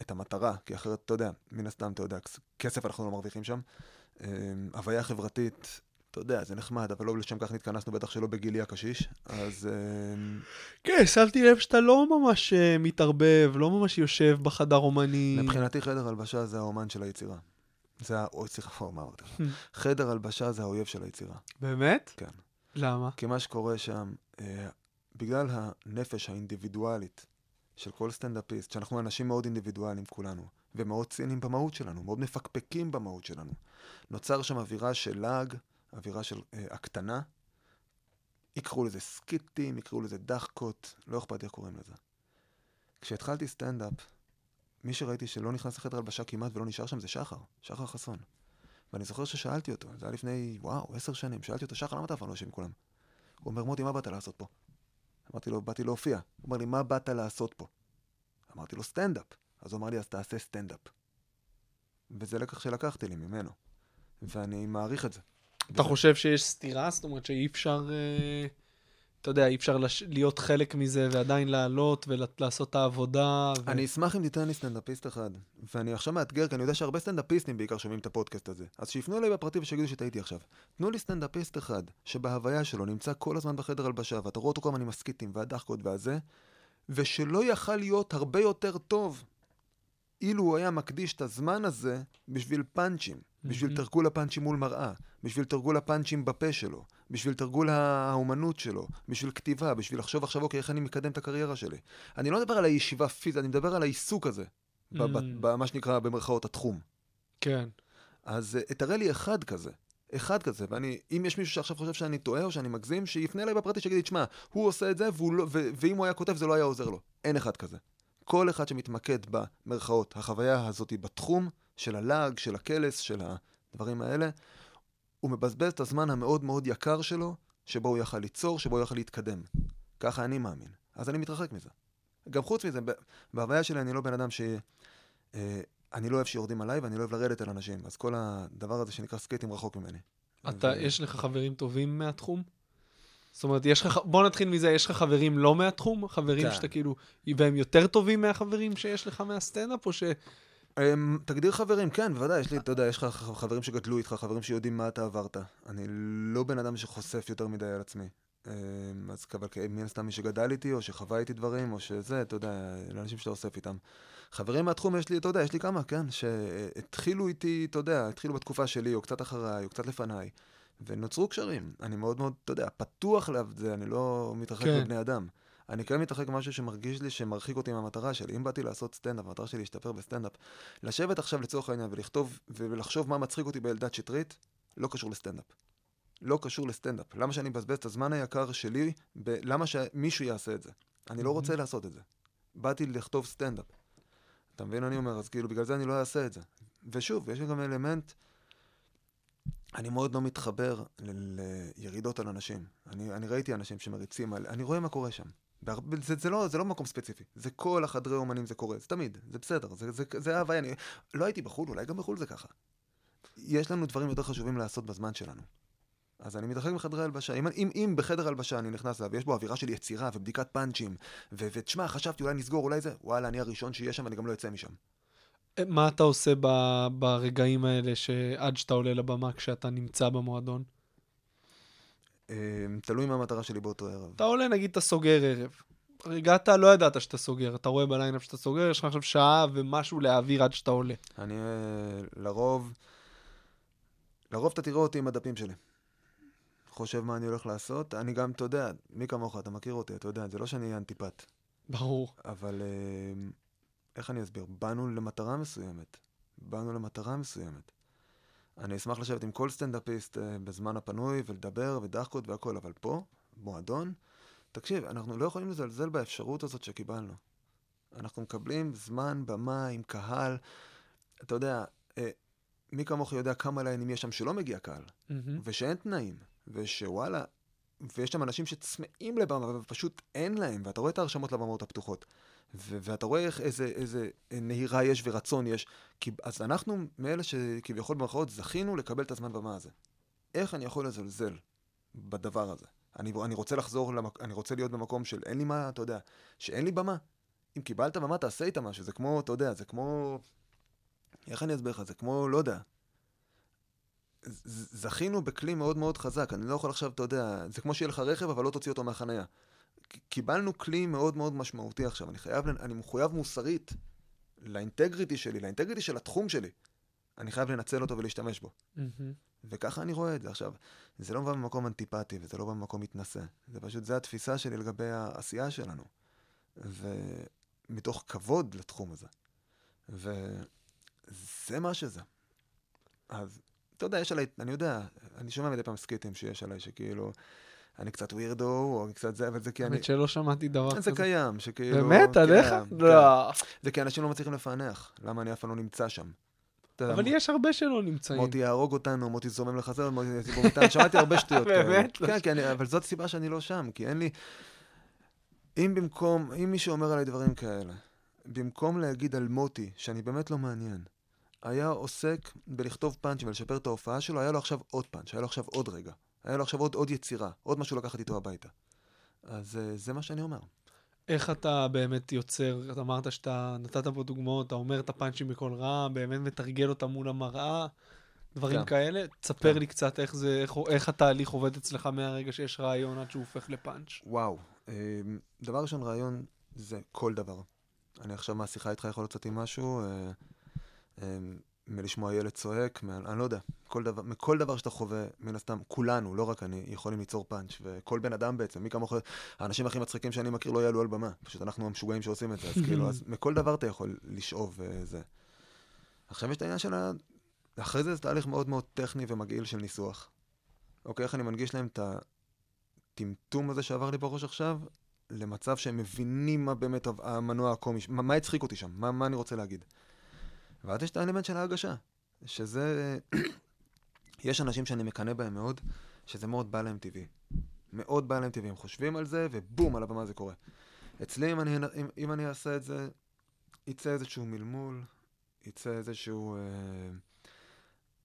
את המטרה, כי אחרת, אתה יודע, מן הסתם, אתה יודע, כסף אנחנו לא מרוויחים שם. הוויה חברתית, אתה יודע, זה נחמד, אבל לא לשם כך נתכנסנו, בטח שלא בגילי הקשיש. אז... כן, שמתי לב שאתה לא ממש מתערבב, לא ממש יושב בחדר אומני. מבחינתי חדר הלבשה זה האומן של היצירה. זה האויב, סליחה, מה אמרת? חדר הלבשה זה האויב של היצירה. באמת? כן. למה? כי מה שקורה שם, בגלל הנפש האינדיבידואלית של כל סטנדאפיסט, שאנחנו אנשים מאוד אינדיבידואליים כולנו, ומאוד ציניים במהות שלנו, מאוד מפקפקים במהות שלנו, נוצר שם אווירה של לעג, אווירה של הקטנה, יקראו לזה סקיטים, יקראו לזה דחקות, לא אכפת איך קוראים לזה. כשהתחלתי סטנדאפ, מי שראיתי שלא נכנס לחדר הלבשה כמעט ולא נשאר שם זה שחר, שחר חסון. ואני זוכר ששאלתי אותו, זה היה לפני, וואו, עשר שנים, שאלתי אותו, שחר, למה אתה אף פעם לא יושב עם כולם? הוא אומר, מוטי, מה באת לעשות פה? אמרתי לו, באתי להופיע. הוא אומר לי, מה באת לעשות פה? אמרתי לו, סטנדאפ. אז הוא אמר לי, אז תעשה סטנדאפ. וזה לקח שלקחתי לי ממנו. ואני מעריך את זה. אתה חושב שיש סתירה? זאת אומרת שאי אפשר... אתה יודע, אי אפשר להיות חלק מזה, ועדיין לעלות ולעשות את העבודה. ו... אני אשמח אם תיתן לי סטנדאפיסט אחד, ואני עכשיו מאתגר, כי אני יודע שהרבה סטנדאפיסטים בעיקר שומעים את הפודקאסט הזה. אז שיפנו אליי בפרטי ושיגידו שטעיתי עכשיו. תנו לי סטנדאפיסט אחד, שבהוויה שלו נמצא כל הזמן בחדר הלבשה, ואתה רואה אותו כמה אני מסכיטים, והדחקות והזה, ושלא יכל להיות הרבה יותר טוב, אילו הוא היה מקדיש את הזמן הזה בשביל פאנצ'ים, בשביל תרגול הפאנצ'ים מול מראה, בשביל תרגול הפאנצ'ים בפה שלו, בשביל תרגול האומנות שלו, בשביל כתיבה, בשביל לחשוב עכשיו, אוקיי, איך אני מקדם את הקריירה שלי. אני לא מדבר על הישיבה פיזית, אני מדבר על העיסוק הזה, במה שנקרא במרכאות התחום. כן. אז תראה לי אחד כזה, אחד כזה, ואני, אם יש מישהו שעכשיו חושב שאני טועה או שאני מגזים, שיפנה אליי בפרטי שיגיד, תשמע, הוא עושה את זה, ואם הוא היה כותב, זה לא היה עוזר לו. אין אחד כזה. כל אחד שמתמקד במרכאות, החוויה הזאת בתחום של הלעג, של הכלס, של הדברים האלה, הוא מבזבז את הזמן המאוד מאוד יקר שלו, שבו הוא יכל ליצור, שבו הוא יכל להתקדם. ככה אני מאמין. אז אני מתרחק מזה. גם חוץ מזה, בהוויה שלי אני לא בן אדם ש... אני לא אוהב שיורדים עליי, ואני לא אוהב לרדת על אנשים. אז כל הדבר הזה שנקרא סקייטים רחוק ממני. אתה, יש לך חברים טובים מהתחום? זאת אומרת, יש לך, בוא נתחיל מזה, יש לך חברים לא מהתחום? חברים שאתה כאילו, והם יותר טובים מהחברים שיש לך מהסטנדאפ, או ש... תגדיר חברים, כן, בוודאי, יש לי, אתה יודע, יש לך חברים שגדלו איתך, חברים שיודעים מה אתה עברת. אני לא בן אדם שחושף יותר מדי על עצמי. אז כבר מי סתם מי שגדל איתי, או שחווה איתי דברים, או שזה, אתה יודע, לאנשים שאתה אוסף איתם. חברים מהתחום, יש לי, אתה יודע, יש לי כמה, כן, שהתחילו איתי, אתה יודע, התחילו בתקופה שלי, או קצת אחריי, או קצת לפניי, ונוצרו קשרים. אני מאוד מאוד, אתה יודע, פתוח לזה, אני לא מתרחק לבני אדם. אני כן מתרחק משהו שמרגיש לי, שמרחיק אותי מהמטרה שלי. אם באתי לעשות סטנדאפ, המטרה שלי להשתפר בסטנדאפ, לשבת עכשיו לצורך העניין ולכתוב, ולחשוב מה מצחיק אותי באלדד שטרית, לא קשור לסטנדאפ. לא קשור לסטנדאפ. למה שאני מבזבז את הזמן היקר שלי, ב- למה שמישהו יעשה את זה? אני לא רוצה לעשות את זה. באתי לכתוב סטנדאפ. אתה מבין, אני אומר, אז כאילו, בגלל זה אני לא אעשה את זה. ושוב, יש גם אלמנט אני מאוד לא מתחבר לירידות על אנשים. אני, אני ראיתי אנשים שמריצים על... אני רואה מה קורה שם. בהרבה, זה, זה לא, זה לא מקום ספציפי. זה כל החדרי אומנים, זה קורה. זה תמיד, זה בסדר. זה, זה, זה הווי. אני, לא הייתי בחול, אולי גם בחול זה ככה. יש לנו דברים יותר חשובים לעשות בזמן שלנו. אז אני מתרחק מחדרי הלבשה. אם, אם, אם בחדר הלבשה אני נכנס לה, ויש בו אווירה של יצירה ובדיקת פאנצ'ים, ו, ותשמע, חשבתי, אולי נסגור, אולי זה, וואלה, אני הראשון שיהיה שם, אני גם לא יצא משם. מה אתה עושה ב- ברגעים האלה שעד שאתה עולה לבמה כשאתה נמצא במועדון? תלוי מה המטרה שלי באותו ערב. אתה עולה, נגיד, אתה סוגר ערב. רגע, אתה לא ידעת שאתה סוגר, אתה רואה בליינאפ שאתה סוגר, יש לך עכשיו שעה ומשהו להעביר עד שאתה עולה. אני לרוב, לרוב אתה תראה אותי עם הדפים שלי. חושב מה אני הולך לעשות. אני גם, אתה יודע, מי כמוך, אתה מכיר אותי, אתה יודע, זה לא שאני אנטיפט. ברור. אבל... איך אני אסביר? באנו למטרה מסוימת. באנו למטרה מסוימת. אני אשמח לשבת עם כל סטנדאפיסט בזמן הפנוי ולדבר ודחקות והכל, אבל פה, מועדון, תקשיב, אנחנו לא יכולים לזלזל באפשרות הזאת שקיבלנו. אנחנו מקבלים זמן, במה, עם קהל. אתה יודע, מי כמוך יודע כמה לעינים יש שם שלא מגיע קהל, ושאין תנאים, ושוואלה, ויש שם אנשים שצמאים לבמה, ופשוט אין להם, ואתה רואה את ההרשמות לבמות הפתוחות. ואתה רואה איך איזה, איזה נהירה יש ורצון יש. כי, אז אנחנו מאלה שכביכול במרכאות זכינו לקבל את הזמן במה הזה. איך אני יכול לזלזל בדבר הזה? אני, אני רוצה לחזור, למק... אני רוצה להיות במקום של אין לי מה, אתה יודע, שאין לי במה. אם קיבלת במה, תעשה איתה משהו. זה כמו, אתה יודע, זה כמו... איך אני אסביר לך? זה כמו, לא יודע. ז- זכינו בכלי מאוד מאוד חזק. אני לא יכול עכשיו, אתה יודע, זה כמו שיהיה לך רכב, אבל לא תוציא אותו מהחנייה. קיבלנו כלי מאוד מאוד משמעותי עכשיו. אני חייב, אני מחויב מוסרית לאינטגריטי שלי, לאינטגריטי של התחום שלי. אני חייב לנצל אותו ולהשתמש בו. וככה אני רואה את זה. עכשיו, זה לא בא במקום אנטיפטי, וזה לא בא במקום מתנשא. זה פשוט, זה התפיסה שלי לגבי העשייה שלנו. ומתוך כבוד לתחום הזה. וזה מה שזה. אז, אתה יודע, יש עליי, אני יודע, אני שומע מדי פעם סקיטים שיש עליי שכאילו, אני קצת וירדו, או קצת זה, אבל זה כי אני... באמת שלא שמעתי דבר כזה. זה קיים, שכאילו... באמת, עליך? לא. זה כי אנשים לא מצליחים לפענח. למה אני אף לא נמצא שם? אבל יש הרבה שלא נמצאים. מוטי יהרוג אותנו, מוטי זומם לחזר, מוטי ציבור איתנו. שמעתי הרבה שטויות כאלה. באמת? כן, אבל זאת סיבה שאני לא שם, כי אין לי... אם במקום, אם מי שאומר עליי דברים כאלה, במקום להגיד על מוטי, שאני באמת לא מעניין, היה עוסק בלכתוב פאנץ' ולשפר את ההופעה שלו, היה לו עכשיו עוד פאנץ', היה לו עכשיו עוד רגע. היה לו עכשיו עוד, עוד יצירה, עוד משהו לקחת איתו הביתה. אז זה מה שאני אומר. איך אתה באמת יוצר? אתה אמרת שאתה נתת פה דוגמאות, אתה אומר את הפאנצ'ים בכל רע, באמת מתרגל אותה מול המראה, דברים כן. כאלה. תספר כן. לי קצת איך, זה, איך, איך התהליך עובד אצלך מהרגע שיש רעיון עד שהוא הופך לפאנץ'. וואו. דבר ראשון, רעיון זה כל דבר. אני עכשיו מהשיחה איתך יכול לצאת עם משהו, מלשמוע ילד צועק, אני לא יודע, כל דבר, מכל דבר שאתה חווה, מן הסתם, כולנו, לא רק אני, יכולים ליצור פאנץ', וכל בן אדם בעצם, מי כמוך, האנשים הכי מצחיקים שאני מכיר לא יעלו על במה, פשוט אנחנו המשוגעים שעושים את זה, אז כאילו, אז מכל דבר אתה יכול לשאוב זה. עכשיו יש את העניין של, אחרי זה זה תהליך מאוד מאוד טכני ומגעיל של ניסוח. אוקיי, איך אני מנגיש להם את הטמטום הזה שעבר לי בראש עכשיו, למצב שהם מבינים מה באמת המנוע הקומי, מה הצחיק אותי שם, מה אני רוצה להגיד. ואז יש את האלמנט של ההגשה, שזה, יש אנשים שאני מקנה בהם מאוד, שזה מאוד בא להם טבעי. מאוד בא להם טבעי, הם חושבים על זה, ובום, על הבמה זה קורה. אצלי, אם אני, אם, אם אני אעשה את זה, יצא איזשהו מלמול, יצא איזשהו, אה,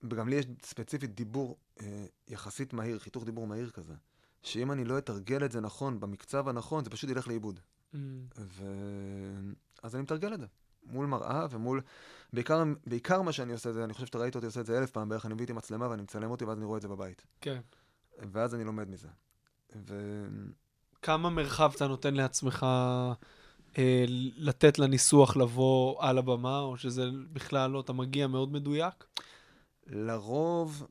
גם לי יש ספציפית דיבור אה, יחסית מהיר, חיתוך דיבור מהיר כזה, שאם אני לא אתרגל את זה נכון, במקצב הנכון, זה פשוט ילך לאיבוד. ו... אז אני מתרגל את זה. מול מראה ומול, בעיקר, בעיקר מה שאני עושה את זה, אני חושב שאתה ראית אותי עושה את זה אלף פעם בערך, אני מביא איתי מצלמה ואני מצלם אותי ואז אני רואה את זה בבית. כן. ואז אני לומד מזה. ו... כמה מרחב אתה נותן לעצמך אה, לתת לניסוח לבוא על הבמה, או שזה בכלל לא, אתה מגיע מאוד מדויק? לרוב,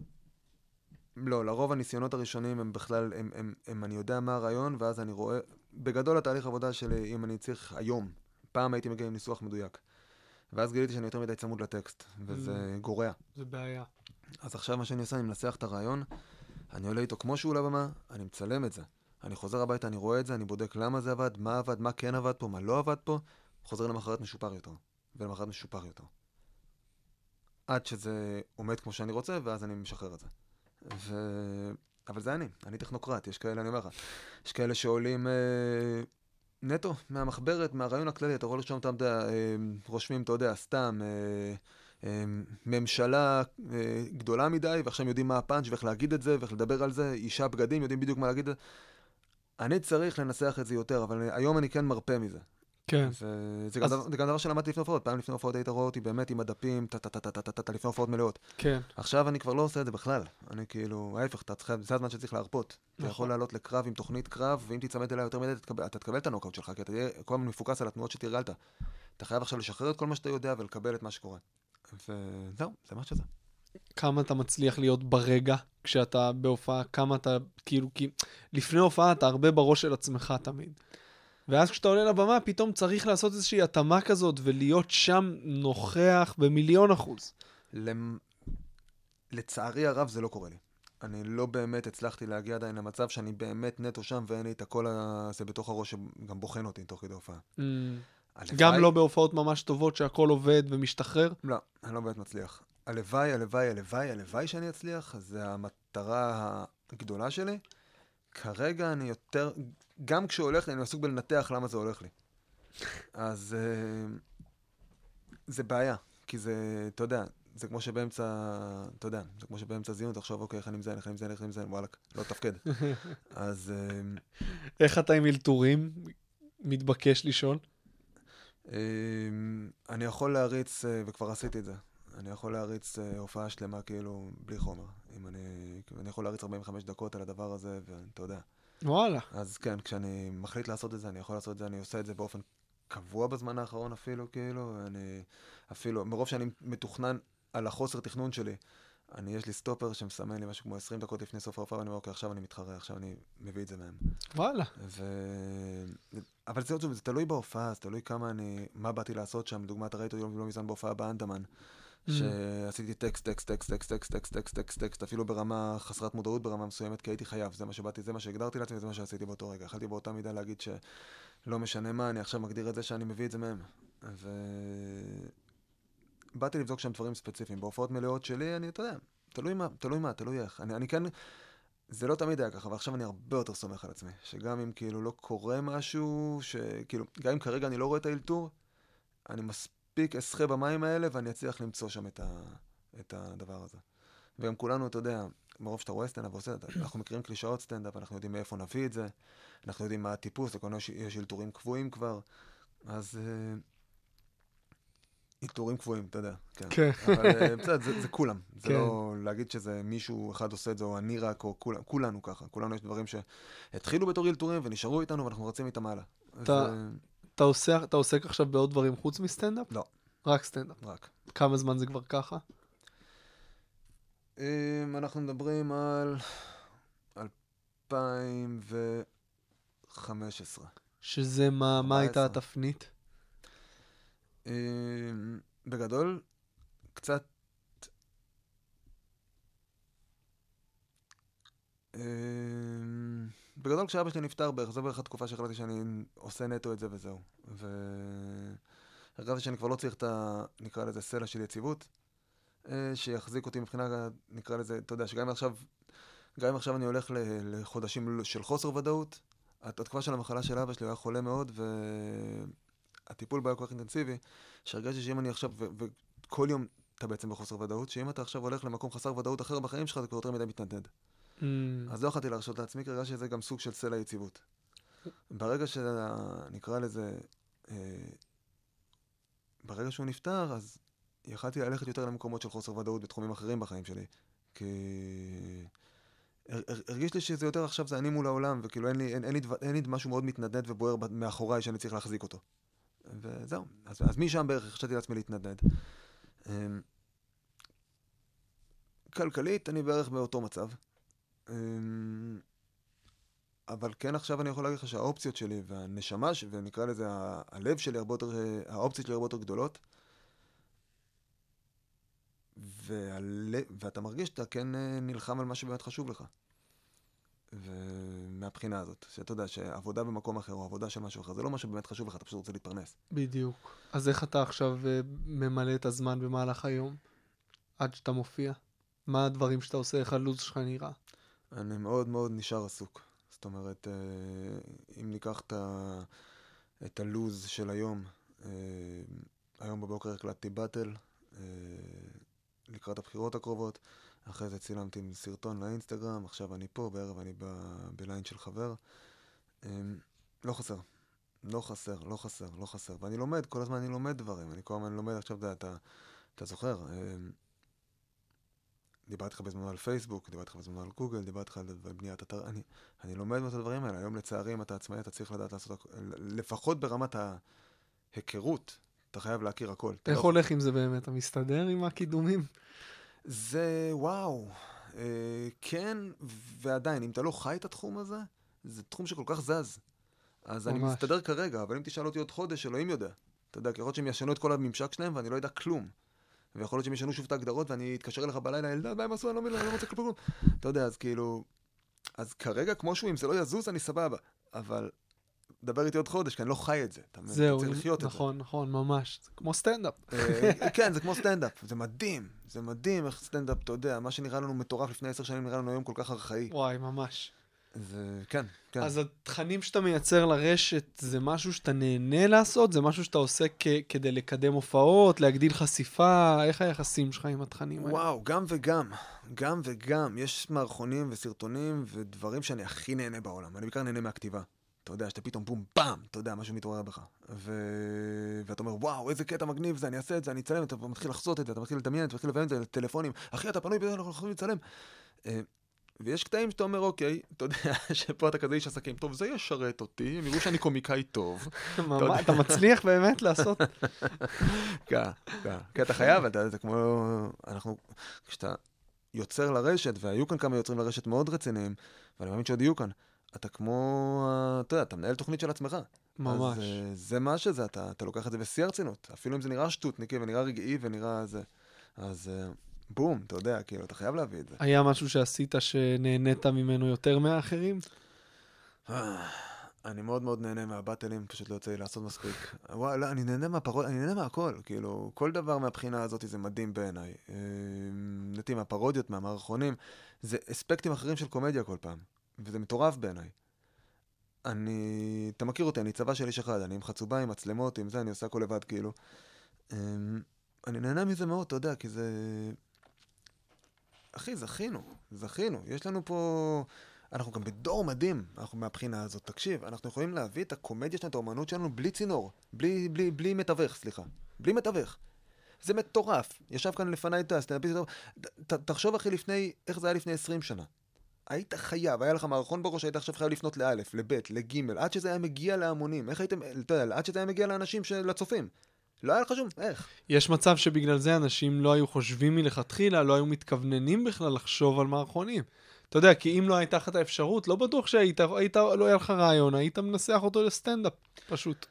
לא, לרוב הניסיונות הראשונים הם בכלל, הם, הם, הם, אני יודע מה הרעיון ואז אני רואה, בגדול התהליך עבודה שלי, אם אני צריך היום, פעם הייתי מגיע עם ניסוח מדויק. ואז גיליתי שאני יותר מדי צמוד לטקסט, וזה גורע. זה בעיה. אז עכשיו מה שאני עושה, אני מנסח את הרעיון, אני עולה איתו כמו שהוא לבמה, אני מצלם את זה. אני חוזר הביתה, אני רואה את זה, אני בודק למה זה עבד, מה עבד, מה כן עבד פה, מה לא עבד פה, חוזר למחרת משופר יותר, ולמחרת משופר יותר. עד שזה עומד כמו שאני רוצה, ואז אני משחרר את זה. ו... אבל זה אני, אני טכנוקרט, יש כאלה, אני אומר לך, יש כאלה שעולים אה, נטו, מהמחברת, מהרעיון הכללי, אתה רואה לשם, אתה יודע, אה, רושמים, אתה יודע, סתם, אה, אה, ממשלה אה, גדולה מדי, ועכשיו יודעים מה הפאנץ' ואיך להגיד את זה, ואיך לדבר על זה, אישה בגדים, יודעים בדיוק מה להגיד את זה. אני צריך לנסח את זה יותר, אבל אני, היום אני כן מרפא מזה. כן. זה גם דבר שלמדתי לפני הופעות, פעם לפני הופעות היית רואה אותי באמת עם הדפים, טה-טה-טה-טה-טה-טה, לפני הופעות מלאות. כן. עכשיו אני כבר לא עושה את זה בכלל. אני כאילו, ההפך, זה הזמן שצריך להרפות. אתה יכול לעלות לקרב עם תוכנית קרב, ואם תצמד אליי יותר מדי, אתה תקבל את הנוקאוט שלך, כי אתה תהיה כל הזמן מפוקס על התנועות שתרגלת. אתה חייב עכשיו לשחרר את כל מה שאתה יודע ולקבל את מה שקורה. וזהו, זה מה שזה. כמה אתה מצליח להיות ברגע כשאתה בהופעה, כמה אתה, כאילו, כי לפני הופעה אתה הרבה בראש של עצמך תמיד. ואז כשאתה עולה לבמה, פתאום צריך לעשות איזושהי התאמה כזאת, ולהיות שם נוכח במיליון אחוז. לצערי הרב זה לא קורה לי. אני לא באמת הצלחתי להגיע עדיין למצב שאני באמת נטו שם, ואין לי את הכל הזה בתוך הראש שגם בוחן אותי תוך כדי הופעה. גם לא בהופעות ממש טובות שהכל עובד ומשתחרר? לא, אני לא באמת מצליח. הלוואי, הלוואי, הלוואי, הלוואי שאני אצליח, זו המטרה הגדולה שלי. כרגע אני יותר... גם כשהולך לי, אני מסוג בלנתח למה זה הולך לי. אז זה בעיה, כי זה, אתה יודע, זה כמו שבאמצע, אתה יודע, זה כמו שבאמצע זיון, אתה חושב, אוקיי, איך אני מזיין, איך אני מזיין, איך אני מזיין, וואלק, לא תפקד. אז... איך אתה עם אלתורים מתבקש לשאול? אני יכול להריץ, וכבר עשיתי את זה, אני יכול להריץ הופעה שלמה כאילו בלי חומר. אם אני, אני יכול להריץ ארבעים וחמש דקות על הדבר הזה, ואתה יודע. וואלה. אז כן, כשאני מחליט לעשות את זה, אני יכול לעשות את זה, אני עושה את זה באופן קבוע בזמן האחרון אפילו, כאילו, אני אפילו, מרוב שאני מתוכנן על החוסר תכנון שלי, אני, יש לי סטופר שמסמן לי משהו כמו עשרים דקות לפני סוף ההופעה, ואני אומר, אוקיי, עכשיו אני מתחרה, עכשיו אני מביא את זה מהם. וואלה. ו... אבל זה, זה, זה תלוי בהופעה, זה תלוי כמה אני, מה באתי לעשות שם, לדוגמה, אתה ראית יום לא מזמן בהופעה באנדמן, שעשיתי טקסט, טקסט, טקסט, טקסט, טקסט, טקסט, טקסט, טקסט, טקסט, אפילו ברמה חסרת מודעות, ברמה מסוימת, כי הייתי חייב, זה מה שבאתי, זה מה שהגדרתי לעצמי, זה מה שעשיתי באותו רגע. יכלתי באותה מידה להגיד שלא משנה מה, אני עכשיו מגדיר את זה שאני מביא את זה מהם. ובאתי לבדוק שם דברים ספציפיים. בהופעות מלאות שלי, אני, אתה יודע, תלוי מה, תלוי מה, תלוי איך. אני, אני כן, זה לא תמיד היה ככה, ועכשיו אני הרבה יותר סומך על עצמי, שגם אם, כאילו, לא קורה משהו, שכאילו, גם אם כרגע אני לא רואה את האלתור, אני מספיק פיק אסחה במים האלה, ואני אצליח למצוא שם את, ה, את הדבר הזה. וגם כולנו, אתה יודע, מרוב שאתה רואה סטנדאפ ועושה, אנחנו מכירים קלישאות סטנדאפ, אנחנו יודעים מאיפה נביא את זה, אנחנו יודעים מה הטיפוס, לכל מיני יש אלתורים קבועים כבר, אז אלתורים קבועים, אתה יודע. כן. Okay. אבל בסדר, זה, זה כולם. זה okay. לא להגיד שזה מישהו אחד עושה את זה, או אני רק, או כול, כולנו ככה. כולנו יש דברים שהתחילו בתור אלתורים ונשארו איתנו, ואנחנו רצים איתם הלאה. אתה... אז, אתה עושה, אתה עוסק עכשיו בעוד דברים חוץ מסטנדאפ? לא. רק סטנדאפ? רק. כמה זמן זה כבר ככה? אם אנחנו מדברים על אלפיים וחמש עשרה. שזה מה, מה הייתה התפנית? בגדול, קצת... בגדול כשאבא שלי נפטר בערך, זו בערך התקופה שהחלטתי שאני עושה נטו את זה וזהו. והרגשתי שאני כבר לא צריך את ה... נקרא לזה סלע של יציבות, שיחזיק אותי מבחינה, נקרא לזה, אתה יודע, שגם אם עכשיו, גם אם עכשיו אני הולך לחודשים של חוסר ודאות, התקופה של המחלה של אבא שלי היה חולה מאוד, והטיפול בה היה כל כך אינטנסיבי, שהרגשתי שאם אני עכשיו, וכל יום אתה בעצם בחוסר ודאות, שאם אתה עכשיו הולך למקום חסר ודאות אחר בחיים שלך, אתה כבר יותר מדי מתנדנד. אז לא יכולתי להרשות לעצמי, כי הרגשתי שזה גם סוג של סלע יציבות. ברגע שנקרא לזה, ברגע שהוא נפטר, אז יכלתי ללכת יותר למקומות של חוסר ודאות בתחומים אחרים בחיים שלי. כי הרגיש לי שזה יותר עכשיו זה אני מול העולם, וכאילו אין לי משהו מאוד מתנדנד ובוער מאחוריי שאני צריך להחזיק אותו. וזהו. אז משם בערך הרשתי לעצמי להתנדנד. כלכלית, אני בערך באותו מצב. אבל כן עכשיו אני יכול להגיד לך שהאופציות שלי והנשמה, ונקרא לזה הלב שלי הרבה יותר, האופציות שלי הרבה יותר גדולות, והלב, ואתה מרגיש שאתה כן נלחם על מה שבאמת חשוב לך. ומהבחינה הזאת, שאתה יודע שעבודה במקום אחר או עבודה של משהו אחר, זה לא משהו באמת חשוב לך, אתה פשוט רוצה להתפרנס. בדיוק. אז איך אתה עכשיו ממלא את הזמן במהלך היום עד שאתה מופיע? מה הדברים שאתה עושה, איך הלו"ז שלך נראה? אני מאוד מאוד נשאר עסוק. זאת אומרת, אם ניקח את הלו"ז של היום, היום בבוקר הקלטתי בטל, לקראת הבחירות הקרובות, אחרי זה צילמתי עם סרטון לאינסטגרם, עכשיו אני פה, בערב אני בליין של חבר. לא חסר, לא חסר, לא חסר, לא חסר. ואני לומד, כל הזמן אני לומד דברים, אני כל הזמן לומד, עכשיו זה, אתה, אתה זוכר, דיברתי לך בזמן על פייסבוק, דיברתי לך בזמן על גוגל, דיברתי לך על בניית אתר, אני, אני לומד את הדברים האלה. היום לצערי, אם אתה עצמאי, אתה צריך לדעת לעשות, לפחות ברמת ההיכרות, אתה חייב להכיר הכל. איך הולך עם זה באמת? אתה מסתדר עם הקידומים? זה וואו. אה, כן, ועדיין, אם אתה לא חי את התחום הזה, זה תחום שכל כך זז. אז ממש. אני מסתדר כרגע, אבל אם תשאל אותי עוד חודש, אלוהים יודע. אתה יודע, כי יכול להיות שהם ישנו את כל הממשק שלהם, ואני לא יודע כלום. ויכול להיות שהם ישנו שוב את ההגדרות, ואני אתקשר אליך בלילה, אלדד, מה הם עשו? אני לא מבין, אני לא רוצה כלום. אתה יודע, אז כאילו... אז כרגע, כמו שהוא, אם זה לא יזוז, אני סבבה. אבל... דבר איתי עוד חודש, כי אני לא חי את זה. זהו, נכון, נכון, ממש. זה כמו סטנדאפ. כן, זה כמו סטנדאפ. זה מדהים, זה מדהים איך סטנדאפ, אתה יודע, מה שנראה לנו מטורף לפני עשר שנים, נראה לנו היום כל כך ארכאי. וואי, ממש. זה, כן, כן. אז התכנים שאתה מייצר לרשת, זה משהו שאתה נהנה לעשות? זה משהו שאתה עושה כדי לקדם הופעות, להגדיל חשיפה? איך היחסים שלך עם התכנים האלה? וואו, גם וגם. גם וגם. יש מערכונים וסרטונים ודברים שאני הכי נהנה בעולם. אני בעיקר נהנה מהכתיבה. אתה יודע, שאתה פתאום בום, פעם, אתה יודע, משהו מתעורר בך. ו... ואתה אומר, וואו, איזה קטע מגניב זה, אני אעשה את זה, אני אצלם, אתה מתחיל לחזות את זה, אתה מתחיל לדמיין, אתה מתחיל לביים את זה, לטלפונים, אחי, אתה פנוי, אנחנו יכולים לצלם. ויש קטעים שאתה אומר, אוקיי, אתה יודע, שפה אתה כזה איש עסקים, טוב, זה ישרת אותי, הם יראו שאני קומיקאי טוב. אתה מצליח באמת לעשות... כן, כן, כי אתה חייב, אתה כמו... אנחנו... כשאתה יוצר לרשת, והיו כאן כמה יוצרים לרשת מאוד רציניים, ואני מאמין שעוד יהיו כאן. אתה כמו, אתה יודע, אתה מנהל תוכנית של עצמך. ממש. אז זה מה שזה, אתה, אתה לוקח את זה בשיא הרצינות. אפילו אם זה נראה שטוטניקי ונראה רגעי ונראה זה. אז בום, אתה יודע, כאילו, אתה חייב להביא את זה. היה משהו שעשית שנהנית ממנו יותר מהאחרים? אני מאוד מאוד נהנה מהבטלים, פשוט לא יוצא לי לעשות מספיק. וואי, לא, אני נהנה מהפרודיה, אני נהנה מהכל. כאילו, כל דבר מהבחינה הזאת זה מדהים בעיניי. נהניתי מהפרודיות, מהמערכונים. זה אספקטים אחרים של קומדיה כל פעם. וזה מטורף בעיניי. אני, אתה מכיר אותי, אני צבא של איש אחד, אני עם חצובה, עם מצלמות, עם זה, אני עושה הכל לבד, כאילו. אני נהנה מזה מאוד, אתה יודע, כי זה... אחי, זכינו, זכינו. יש לנו פה... אנחנו גם בדור מדהים, אנחנו מהבחינה הזאת. תקשיב, אנחנו יכולים להביא את הקומדיה שלנו, את האומנות שלנו, בלי צינור, בלי, בלי, בלי מתווך, סליחה. בלי מתווך. זה מטורף. ישב כאן לפני טס, תנפיס את... ת, תחשוב, אחי, לפני... איך זה היה לפני עשרים שנה? היית חייב, היה לך מערכון בראש, היית עכשיו חייב לפנות לאלף, לבית, לגימל, עד שזה היה מגיע להמונים. איך הייתם, אתה יודע, עד שזה היה מגיע לאנשים שלצופים. לא היה לך שום, איך? יש מצב שבגלל זה אנשים לא היו חושבים מלכתחילה, לא היו מתכווננים בכלל לחשוב על מערכונים. אתה יודע, כי אם לא הייתה לך את האפשרות, לא בטוח שהיית, היית, לא היה לך רעיון, היית מנסח אותו לסטנדאפ, פשוט.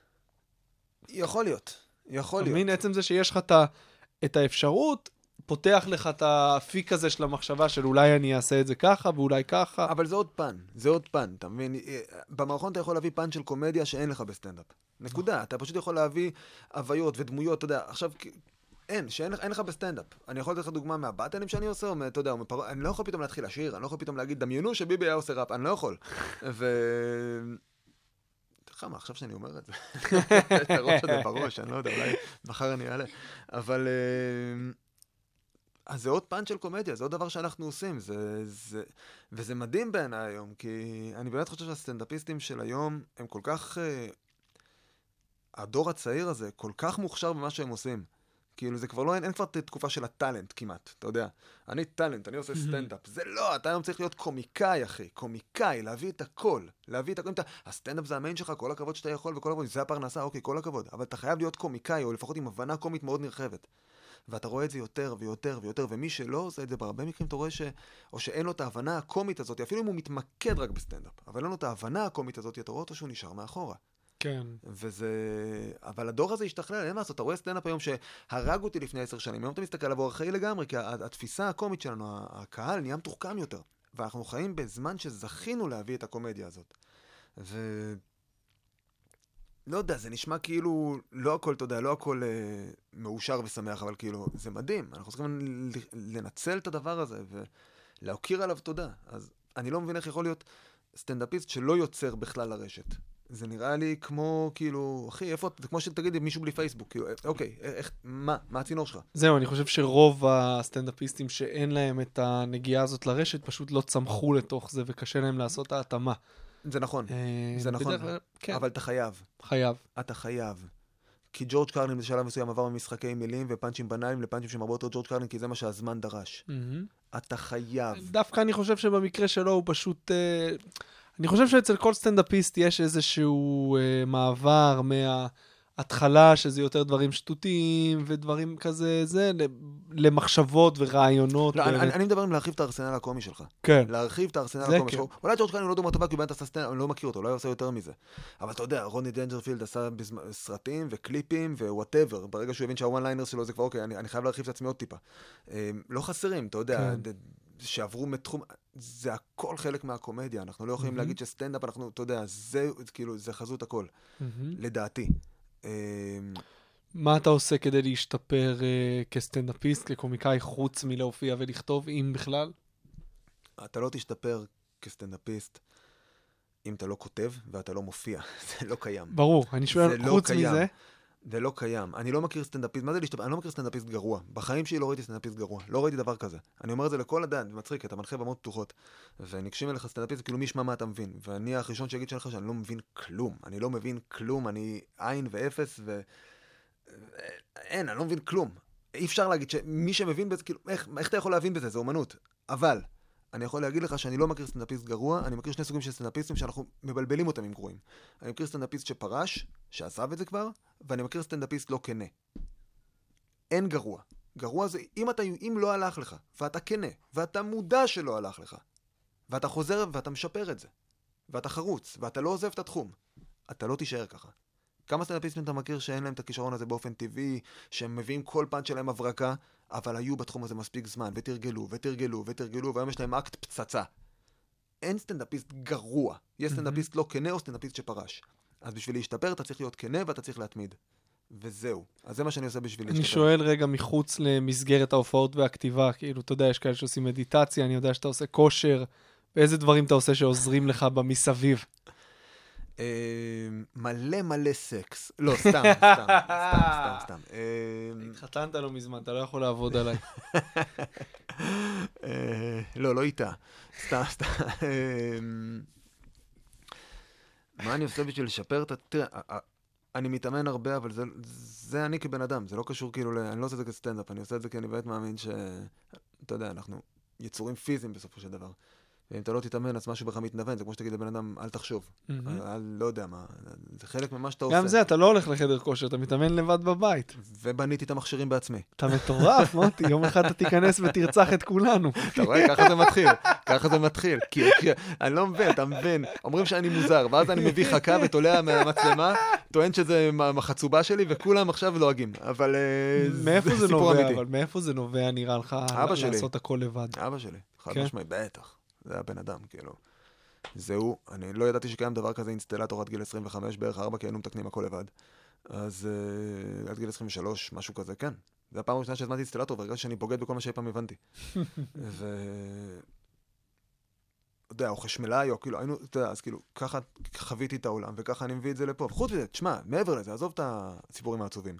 יכול להיות, יכול להיות. תמיד עצם זה שיש לך את האפשרות, פותח לך את האפיק הזה של המחשבה של אולי אני אעשה את זה ככה ואולי ככה. אבל זה עוד פן, זה עוד פן, אתה מבין? במערכון אתה יכול להביא פן של קומדיה שאין לך בסטנדאפ. נקודה, אתה פשוט יכול להביא הוויות ודמויות, אתה יודע, עכשיו, אין, שאין אין לך בסטנדאפ. אני יכול לתת לך דוגמה מהבטנים שאני עושה, או, אתה יודע, אני לא יכול פתאום להתחיל לשיר, אני לא יכול פתאום להגיד, דמיינו שביבי היה עושה ראפ, אני לא יכול. ו... חמה, עכשיו שאני אומר את זה. את הראש הזה בראש, אני לא יודע, אולי מחר אני אעלה. אבל... אז זה עוד פן של קומדיה, זה עוד דבר שאנחנו עושים, זה, זה, וזה מדהים בעיני היום, כי אני באמת חושב שהסטנדאפיסטים של היום, הם כל כך, אה, הדור הצעיר הזה, כל כך מוכשר במה שהם עושים. כאילו, זה כבר לא, אין, אין כבר תקופה של הטלנט כמעט, אתה יודע. אני טלנט, אני עושה סטנדאפ. זה לא, אתה היום צריך להיות קומיקאי, אחי, קומיקאי, להביא את הכל, להביא את הכל. הסטנדאפ זה המיין שלך, כל הכבוד שאתה יכול, וכל הכבוד, זה הפרנסה, אוקיי, כל הכבוד. אבל אתה חייב להיות קומיקאי, או לפחות עם הבנה קומית מאוד נרחבת. ואתה רואה את זה יותר ויותר ויותר, ומי שלא עושה את זה בהרבה מקרים, אתה רואה ש... או שאין לו את ההבנה הקומית הזאת, אפילו אם הוא מתמקד רק בסטנדאפ, אבל אין לו את ההבנה הקומית הזאת, אתה רואה אותו שהוא נשאר מאחורה. כן. וזה... אבל הדור הזה השתכלל, אין מה לעשות, אתה רואה סטנדאפ היום שהרג אותי לפני עשר שנים, היום אתה מסתכל עליו ארכאי לגמרי, כי התפיסה הקומית שלנו, הקהל, נהיה מתוחכם יותר, ואנחנו חיים בזמן שזכינו להביא את הקומדיה הזאת. ו... לא יודע, זה נשמע כאילו לא הכל, אתה יודע, לא הכל אה, מאושר ושמח, אבל כאילו, זה מדהים. אנחנו צריכים לנצל את הדבר הזה ולהוקיר עליו תודה. אז אני לא מבין איך יכול להיות סטנדאפיסט שלא יוצר בכלל לרשת. זה נראה לי כמו, כאילו, אחי, איפה, זה כמו שתגידי מישהו בלי פייסבוק, כאילו, אוקיי, איך, מה, מה הצינור שלך? זהו, אני חושב שרוב הסטנדאפיסטים שאין להם את הנגיעה הזאת לרשת, פשוט לא צמחו לתוך זה וקשה להם לעשות ההתאמה. זה נכון, זה נכון, אבל אתה חייב. חייב. אתה חייב. כי ג'ורג' קרלין בשלב מסוים עבר ממשחקי מילים ופאנצ'ים בניים לפאנצ'ים שהם הרבה יותר ג'ורג' קרלין, כי זה מה שהזמן דרש. אתה חייב. דווקא אני חושב שבמקרה שלו הוא פשוט... אני חושב שאצל כל סטנדאפיסט יש איזשהו מעבר מההתחלה, שזה יותר דברים שטותיים ודברים כזה, זה למחשבות ורעיונות. אני מדבר עם להרחיב את הארסנל הקומי שלך. כן. להרחיב את הארסנל הקומי שלך. אולי ג'ורג' קרלין לא דומה טובה, כי הוא באמת עשה סטנדאפ, אני לא מכיר אותו, אולי הוא עושה יותר מזה. אבל אתה יודע, רוני דנג'רפילד עשה סרטים וקליפים ווואטאבר, ברגע שהוא הבין שהוואן ליינר שלו זה כבר אוקיי, אני חייב להרחיב את עצמי עוד טיפה. לא חסרים, אתה יודע, שעברו מתחום, זה הכל חלק מהקומדיה, אנחנו לא יכולים mm-hmm. להגיד שסטנדאפ, אנחנו, אתה יודע, זה, כאילו, זה חזות הכל, mm-hmm. לדעתי. מה אתה עושה כדי להשתפר uh, כסטנדאפיסט, כקומיקאי, חוץ מלהופיע ולכתוב, אם בכלל? אתה לא תשתפר כסטנדאפיסט, אם אתה לא כותב ואתה לא מופיע, זה לא קיים. ברור, אני שואל, חוץ לא מזה... זה לא קיים. אני לא מכיר סטנדאפיסט, מה זה להשתפר? אני לא מכיר סטנדאפיסט גרוע. בחיים שלי לא ראיתי סטנדאפיסט גרוע. לא ראיתי דבר כזה. אני אומר את זה לכל אדם, ומצחיק, אתה מנחה במות פתוחות, וניגשים אליך סטנדאפיסט, כאילו מי שמע מה אתה מבין. ואני הראשון שיגיד שלך שאני לא מבין כלום. אני לא מבין כלום, אני עין ואפס, ו... אין, אני לא מבין כלום. אי אפשר להגיד שמי שמבין בזה, כאילו, איך, איך אתה יכול להבין בזה? זה אומנות. אבל, אני יכול להגיד לך שאני לא מכיר סטנדאפיסט גרוע, אני מכיר שני סוגים של סטנדאפיסטים שאנחנו מבלבלים אותם עם גרועים. אני מכיר סטנדאפיסט שפרש, שעזב את זה כבר, ואני מכיר סטנדאפיסט לא כנה. אין גרוע. גרוע זה אם, אתה, אם לא הלך לך, ואתה כנה, ואתה מודע שלא הלך לך, ואתה חוזר ואתה משפר את זה, ואתה חרוץ, ואתה לא עוזב את התחום, אתה לא תישאר ככה. כמה סטנדאפיסטים אתה מכיר שאין להם את הכישרון הזה באופן טבעי, שהם מביאים כל פאנץ' שלהם הברקה, אבל היו בתחום הזה מספיק זמן, ותרגלו, ותרגלו, ותרגלו, והיום יש להם אקט פצצה. אין סטנדאפיסט גרוע. יש סטנדאפיסט לא כנה או סטנדאפיסט שפרש. אז בשביל להשתפר, אתה צריך להיות כנה ואתה צריך להתמיד. וזהו. אז זה מה שאני עושה בשביל להשתפר. אני שואל רגע מחוץ למסגרת ההופעות והכתיבה, כאילו, אתה יודע, יש כאלה שעושים מדיטציה, אני יודע שאתה עושה כושר, ואיזה דברים אתה עושה שעוזרים לך במסביב? מלא מלא סקס. לא, סתם, סתם, סתם, סתם. התחתנת לא מזמן, אתה לא יכול לעבוד עליי. לא, לא איתה. סתם, סתם. מה אני עושה בשביל לשפר את... תראה, אני מתאמן הרבה, אבל זה אני כבן אדם, זה לא קשור כאילו, אני לא עושה את זה כסטנדאפ, אני עושה את זה כי אני באמת מאמין ש... אתה יודע, אנחנו יצורים פיזיים בסופו של דבר. ואם אתה לא תתאמן, אז משהו בך מתנוון, זה כמו שתגיד לבן אדם, אל תחשוב. לא יודע מה, זה חלק ממה שאתה עושה. גם זה, אתה לא הולך לחדר כושר, אתה מתאמן לבד בבית. ובניתי את המכשירים בעצמי. אתה מטורף, מוטי, יום אחד אתה תיכנס ותרצח את כולנו. אתה רואה, ככה זה מתחיל, ככה זה מתחיל. כי אני לא מבין, אתה מבין, אומרים שאני מוזר, ואז אני מביא חכה ותולע מהמצלמה, טוען שזה מחצובה שלי, וכולם עכשיו לועגים. אבל זה סיפור אמיתי. מאיפה זה נובע, נראה לך, לעשות הכל לבד? אבא שלי, חד משמעית, בטח. זה הבן אדם, כאילו. זהו, אני לא ידעתי שקיים דבר כזה אינסטלטור עד גיל עשרים וחמש, בערך ארבע, כי היינו מתקנים הכל לבד. אז uh, עד גיל עשרים ושלוש, משהו כזה, כן. זה הפעם הראשונה שהזמנתי אינסטלטור, והרגע שאני בוגד בכל מה שאי פעם הבנתי. ו... אתה יודע, או חשמלאי, או כאילו, היינו, אתה יודע, אז כאילו, ככה חוויתי את העולם, וככה אני מביא את זה לפה. חוץ מזה, תשמע, מעבר לזה, עזוב את הסיפורים העצובים.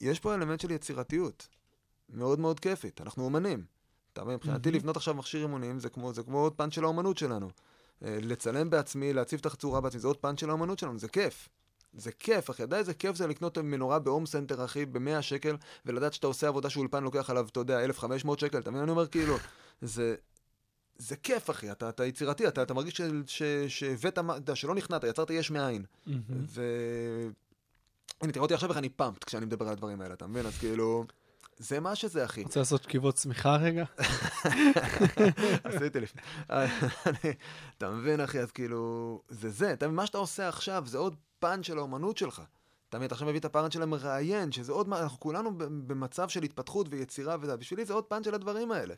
יש פה אלמנט של יצירתיות. מאוד מאוד כיפית. אנחנו אומנים. מבחינתי לבנות עכשיו מכשיר אימונים, זה כמו, זה כמו עוד פן של האומנות שלנו. לצלם בעצמי, להציב את החצורה בעצמי, זה עוד פן של האומנות שלנו, זה כיף. זה כיף, אחי, עדיין זה כיף, זה לקנות מנורה באום סנטר, אחי, ב-מאה שקל, ולדעת שאתה עושה עבודה שאולפן לוקח עליו, אתה יודע, אלף וחמש מאות שקל, תמיד אני אומר כאילו, זה, זה כיף, אחי, אתה, אתה יצירתי, אתה, אתה מרגיש ש, ש, שבית, שלא נכנעת, יצרת יש מאין. ו... הנה, תראו אותי עכשיו איך אני פאמפט כשאני מדבר על הדברים האלה, אתה מבין? אז כאילו... זה מה שזה, אחי. רוצה לעשות שקיבות צמיחה רגע? עשיתי לפני. אתה מבין, אחי, אז כאילו, זה זה. מה שאתה עושה עכשיו, זה עוד פן של האומנות שלך. תמיד, אתה עכשיו מביא את הפארנט של המראיין, שזה עוד, אנחנו כולנו במצב של התפתחות ויצירה וזה, בשבילי זה עוד פארנט של הדברים האלה.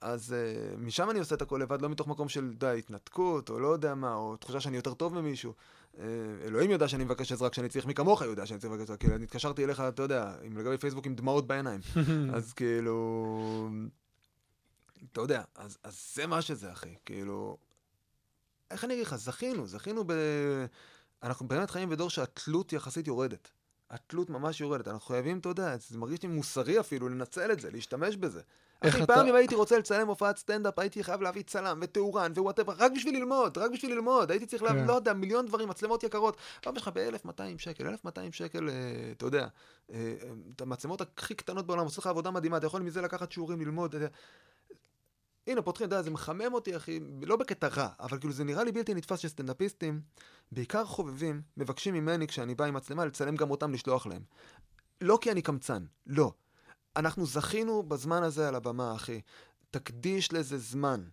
אז uh, משם אני עושה את הכל לבד, לא מתוך מקום של די, התנתקות, או לא יודע מה, או תחושה שאני יותר טוב ממישהו. Uh, אלוהים יודע שאני מבקש עזרה כשאני צריך, מכמוך יודע שאני צריך לבקש עזרה, כאילו, אני התקשרתי אליך, אתה יודע, עם לגבי פייסבוק עם דמעות בעיניים. אז כאילו, אתה יודע, אז, אז זה מה שזה, אחי, כאילו, איך אני אגיד לך, זכינו, זכינו ב... אנחנו באמת חיים בדור שהתלות יחסית יורדת. התלות ממש יורדת. אנחנו חייבים, אתה יודע, זה מרגיש לי מוסרי אפילו לנצל את זה, להשתמש בזה. אחי, פעם אם הייתי רוצה לצלם הופעת סטנדאפ, הייתי חייב להביא צלם ותאורן ווואטאבר, רק בשביל ללמוד, רק בשביל ללמוד. הייתי צריך להביא, לא יודע, מיליון דברים, מצלמות יקרות. פעם יש לך ב-אלף ומאתיים שקל, אלף ומאתיים שקל, אתה יודע, את המצלמות הכי קטנות בעולם, עושה לך עבודה מדהימה, אתה יכול מזה לקחת שיעורים, ללמוד. הנה, פותחים, אתה יודע, זה מחמם אותי, אחי, לא בקטע רע, אבל כאילו זה נראה לי בלתי נתפס שסטנדאפיסטים, בעיקר חובבים, מבקשים ממני כשאני בא עם מצלמה, לצלם גם אותם, לשלוח להם. לא כי אני קמצן, לא. אנחנו זכינו בזמן הזה על הבמה, אחי. תקדיש לזה זמן,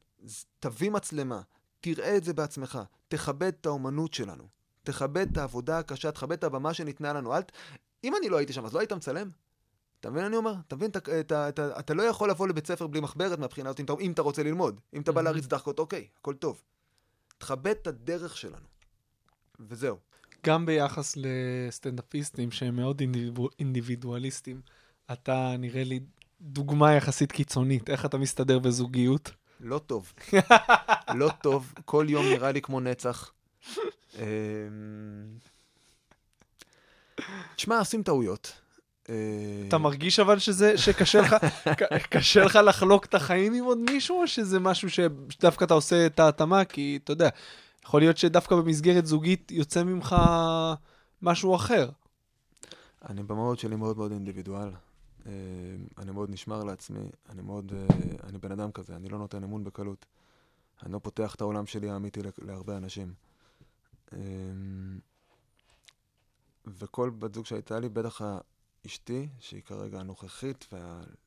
תביא מצלמה, תראה את זה בעצמך, תכבד את האומנות שלנו, תכבד את העבודה הקשה, תכבד את הבמה שניתנה לנו. אל... אם אני לא הייתי שם, אז לא היית מצלם? אתה מבין, אני אומר, אתה מבין, אתה לא יכול לבוא לבית ספר בלי מחברת מהבחינה הזאת, אם אתה רוצה ללמוד, אם אתה בא להריץ דחקות, אוקיי, הכל טוב. תכבד את הדרך שלנו, וזהו. גם ביחס לסטנדאפיסטים שהם מאוד אינדיבידואליסטים, אתה נראה לי דוגמה יחסית קיצונית, איך אתה מסתדר בזוגיות? לא טוב. לא טוב, כל יום נראה לי כמו נצח. תשמע, עושים טעויות. אתה מרגיש אבל שזה, שקשה לך, קשה לך לחלוק את החיים עם עוד מישהו, או שזה משהו שדווקא אתה עושה את ההתאמה? כי אתה יודע, יכול להיות שדווקא במסגרת זוגית יוצא ממך משהו אחר. אני במהות שלי מאוד מאוד אינדיבידואל. אני מאוד נשמר לעצמי. אני מאוד, אני בן אדם כזה. אני לא נותן אמון בקלות. אני לא פותח את העולם שלי האמיתי להרבה אנשים. וכל בת זוג שהייתה לי, בטח ה... אשתי, שהיא כרגע הנוכחית,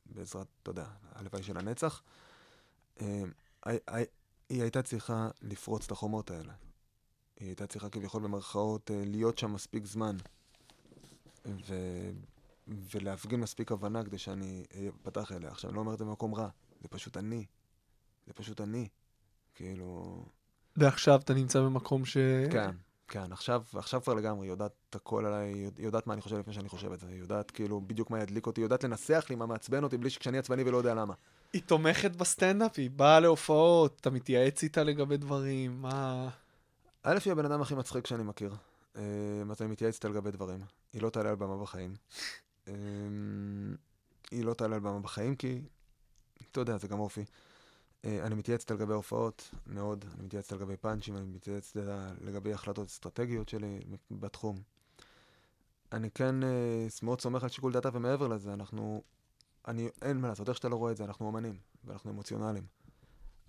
ובעזרת, אתה יודע, הלוואי של הנצח, היא הייתה צריכה לפרוץ את החומות האלה. היא הייתה צריכה כביכול במרכאות להיות שם מספיק זמן, ולהפגין מספיק הבנה כדי שאני פתח אליה. עכשיו, אני לא אומר את זה במקום רע, זה פשוט אני. זה פשוט אני. כאילו... ועכשיו אתה נמצא במקום ש... כן. כן, עכשיו, עכשיו כבר לגמרי, יודעת את הכל עליי, יודעת מה אני חושב לפני שאני חושב את זה, יודעת כאילו בדיוק מה ידליק אותי, יודעת לנסח לי מה מעצבן אותי, בלי שכשאני עצבני ולא יודע למה. היא תומכת בסטנדאפ, היא באה להופעות, אתה מתייעץ איתה לגבי דברים, מה... א' היא הבן אדם הכי מצחיק שאני מכיר, אז אני מתייעץ איתה לגבי דברים, היא לא תעלה על במה בחיים, היא לא תעלה על במה בחיים כי, אתה יודע, זה גם אופי. אני מתייעצת לגבי הופעות, מאוד, אני מתייעצת לגבי פאנצ'ים, אני מתייעצת לגבי החלטות אסטרטגיות שלי בתחום. אני כן מאוד סומך על שיקול דעתה, ומעבר לזה, אנחנו, אני, אין מה לעשות, איך שאתה לא רואה את זה, אנחנו אומנים, ואנחנו אמוציונליים.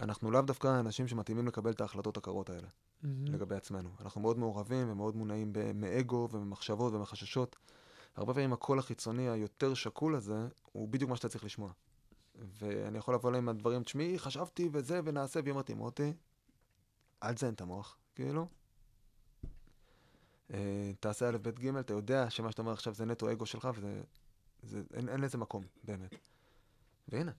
אנחנו לאו דווקא אנשים שמתאימים לקבל את ההחלטות הקרות האלה, לגבי עצמנו. אנחנו מאוד מעורבים ומאוד מונעים מאגו ומחשבות ומחששות. הרבה פעמים הקול החיצוני היותר שקול הזה, הוא בדיוק מה שאתה צריך לשמוע. ואני יכול לבוא להם הדברים, תשמעי, חשבתי וזה, ונעשה, והיא אמרתי, מוטי, אל תזיין את המוח, כאילו. תעשה א' ב' ג', אתה יודע שמה שאתה אומר עכשיו זה נטו אגו שלך, ואין לזה מקום, באמת. והנה.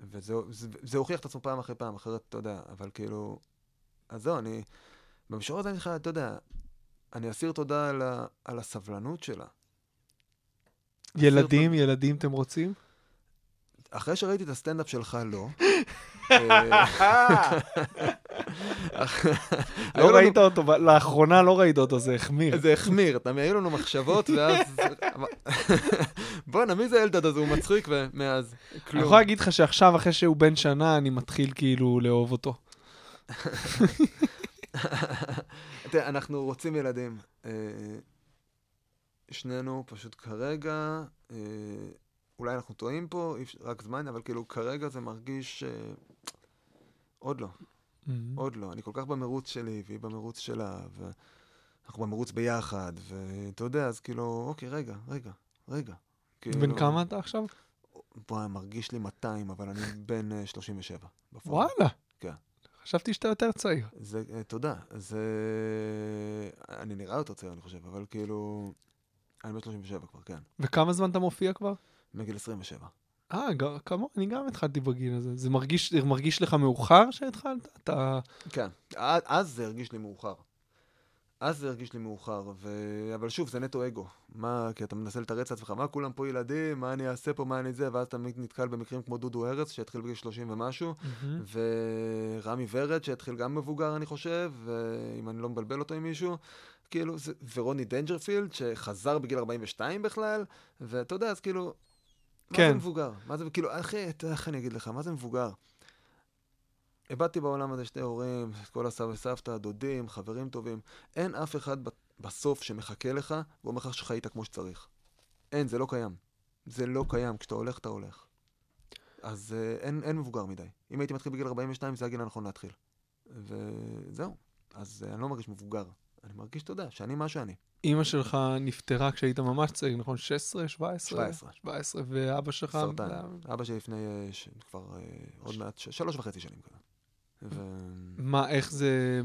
וזה הוכיח את עצמו פעם אחרי פעם, אחרת, אתה יודע, אבל כאילו... אז זהו, אני... במשור הזה אני חייב, אתה יודע, אני אסיר תודה על הסבלנות שלה. ילדים, ילדים אתם רוצים? אחרי שראיתי את הסטנדאפ שלך, לא. לא ראית אותו, לאחרונה לא ראית אותו, זה החמיר. זה החמיר, תמיד היו לנו מחשבות, ואז... בוא'נה, מי זה אלדד הזה? הוא מצחיק, ומאז... אני יכול להגיד לך שעכשיו, אחרי שהוא בן שנה, אני מתחיל כאילו לאהוב אותו. תראה, אנחנו רוצים ילדים. שנינו פשוט כרגע... אולי אנחנו טועים פה, רק זמן, אבל כאילו כרגע זה מרגיש... אה, עוד לא. Mm-hmm. עוד לא. אני כל כך במרוץ שלי, והיא במרוץ שלה, ואנחנו במרוץ ביחד, ואתה יודע, אז כאילו, אוקיי, רגע, רגע, רגע. כאילו, בן כמה אתה עכשיו? בואי, מרגיש לי מאתיים, אבל אני בן uh, שלושים ושבע. בפורט. וואלה. כן. חשבתי שאתה יותר צעיר. זה, uh, תודה. זה... אני נראה יותר צעיר, אני חושב, אבל כאילו... אני ב-שלושים ושבע כבר, כן. וכמה זמן אתה מופיע כבר? מגיל עשרים ושבע. אה, כמו, אני גם התחלתי בגיל הזה. זה מרגיש, מרגיש לך מאוחר שהתחלת? אתה... כן, אז זה הרגיש לי מאוחר. אז זה הרגיש לי מאוחר, ו... אבל שוב, זה נטו אגו. מה, כי אתה מנסה לתרץ לעצמך, מה כולם פה ילדים, מה אני אעשה פה, מה אני זה, ואז אתה נתקל במקרים כמו דודו הרץ, שהתחיל בגיל שלושים ומשהו, mm-hmm. ורמי ורד, שהתחיל גם מבוגר, אני חושב, אם אני לא מבלבל אותו עם מישהו, כאילו, זה... ורוני דנג'רפילד, שחזר בגיל ארבעים ושתיים בכלל, ואתה יודע, אז כאילו, מה כן. זה מבוגר? מה זה, כאילו, אחי, איך אני אגיד לך, מה זה מבוגר? הבאתי בעולם הזה שתי הורים, כל הסבא וסבתא, דודים, חברים טובים. אין אף אחד בסוף שמחכה לך ואומר לך שחיית כמו שצריך. אין, זה לא קיים. זה לא קיים. כשאתה הולך, אתה הולך. אז אין, אין מבוגר מדי. אם הייתי מתחיל בגיל ארבעים ושתיים, זה הגיל הנכון להתחיל. וזהו. אז אני לא מרגיש מבוגר. אני מרגיש תודה, שאני מה שאני. אמא שלך נפטרה כשהיית ממש צעיר, נכון? שש עשרה, שבע עשרה? שבע עשרה. שבע עשרה, ואבא שלך... סרטן. אבא שלי לפני כבר עוד מעט, שלוש וחצי שנים כבר. מה, איך זה,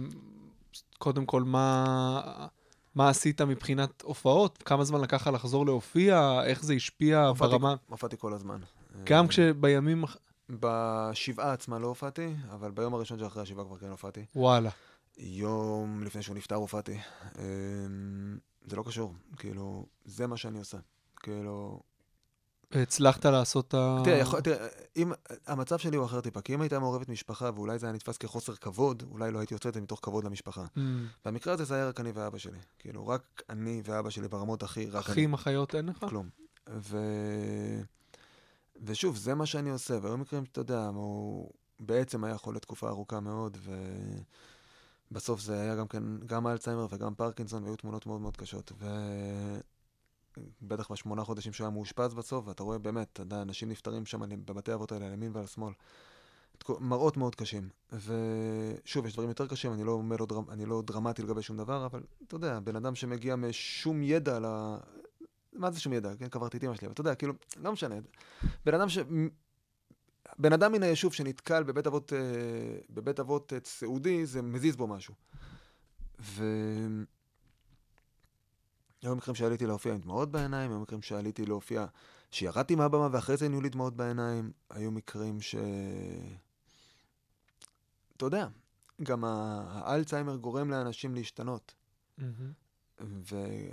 קודם כל, מה, מה עשית מבחינת הופעות? כמה זמן לקחה לחזור להופיע? איך זה השפיע ברמה? הופעתי כל הזמן. גם כשבימים... בשבעה עצמה לא הופעתי, אבל ביום הראשון שאחרי השבעה כבר כן הופעתי. וואלה. יום לפני שהוא נפטר הופעתי. זה לא קשור, כאילו, זה מה שאני עושה. כאילו... הצלחת לעשות את ה... תראה, תראה, אם המצב שלי הוא אחר טיפה, כי אם הייתה מעורבת משפחה, ואולי זה היה נתפס כחוסר כבוד, אולי לא הייתי יוצא את זה מתוך כבוד למשפחה. במקרה הזה זה היה רק אני ואבא שלי. כאילו, רק אני ואבא שלי ברמות הכי... אחים, אחיות, אין לך? כלום. ו... ושוב, זה מה שאני עושה, והיו מקרים שאתה יודע, הוא בעצם היה חולה תקופה ארוכה מאוד, ו... בסוף זה היה גם כן, גם אלצהיימר וגם פרקינסון, והיו תמונות מאוד מאוד קשות, ו... בטח בשמונה חודשים שהוא היה מאושפז בסוף, ואתה רואה באמת, אנשים נפטרים שם, אני בבתי אבות האלה, על ימין ועל שמאל. מראות מאוד קשים. ושוב, יש דברים יותר קשים, אני לא, אני לא דרמטי לגבי שום דבר, אבל אתה יודע, בן אדם שמגיע משום ידע על ה... מה זה שום ידע? כן, קברתי את אמא שלי, אבל אתה יודע, כאילו, לא משנה. בן אדם ש... בן אדם מן היישוב שנתקל בבית אבות, בבית אבות סעודי, זה מזיז בו משהו. ו... היו מקרים שעליתי להופיע עם דמעות בעיניים, היו מקרים שעליתי להופיע שירדתי מהבמה ואחרי זה נהיו לי דמעות בעיניים, היו מקרים ש... אתה יודע, גם האלצהיימר גורם לאנשים להשתנות. והיו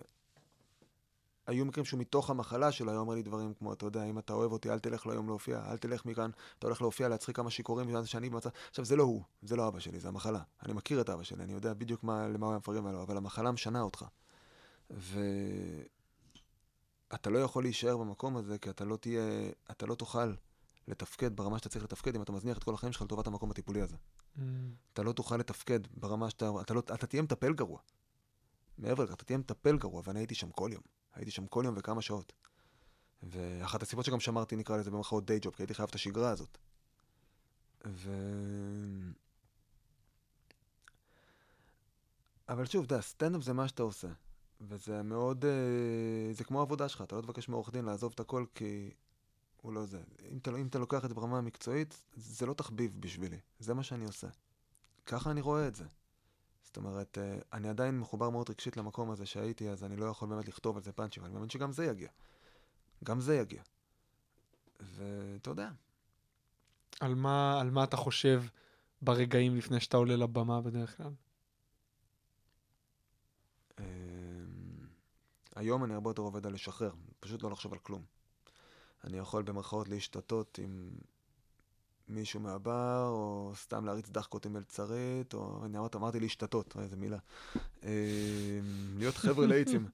מקרים שהוא מתוך המחלה שלו, היה אומר לי דברים כמו, אתה יודע, אם אתה אוהב אותי, אל תלך להיום להופיע, אל תלך מכאן, אתה הולך להופיע, להצחיק כמה שיקורים, שאני במצב... עכשיו, זה לא הוא, זה לא אבא שלי, זה המחלה. אני מכיר את אבא שלי, אני יודע בדיוק מה, למה הוא מפרגם עליו, אבל המחלה משנה אותך. ואתה לא יכול להישאר במקום הזה, כי אתה לא תהיה, אתה לא תוכל לתפקד ברמה שאתה צריך לתפקד, אם אתה מזניח את כל החיים שלך לטובת המקום הטיפולי הזה. אתה לא תוכל לתפקד ברמה שאתה, אתה לא, אתה תהיה מטפל גרוע. מעבר לכך, אתה תהיה מטפל גרוע, ואני הייתי שם כל יום. הייתי שם כל יום וכמה שעות. ואחת הסיבות שגם שמרתי, נקרא לזה במחאות די ג'וב, כי הייתי חייב את השגרה הזאת. ו... אבל שוב, דה, סטנדאפ זה מה שאתה עושה. וזה מאוד, זה כמו העבודה שלך, אתה לא תבקש מעורך דין לעזוב את הכל, כי הוא לא זה. אם אתה, אם אתה לוקח את זה ברמה המקצועית, זה לא תחביב בשבילי. זה מה שאני עושה. ככה אני רואה את זה. זאת אומרת, אני עדיין מחובר מאוד רגשית למקום הזה שהייתי, אז אני לא יכול באמת לכתוב על זה פאנצ'ים, אבל אני מאמין שגם זה יגיע. גם זה יגיע. ואתה יודע. על מה, על מה אתה חושב ברגעים לפני שאתה עולה לבמה בדרך כלל? היום אני הרבה יותר עובד על לשחרר, פשוט לא לחשוב על כלום. אני יכול במרכאות להשתתות עם מישהו מהבר, או סתם להריץ דחקות עם מלצרית, או אני אמרת, אמרתי להשתתות, איזה מילה. להיות חבר'ה לעיצים.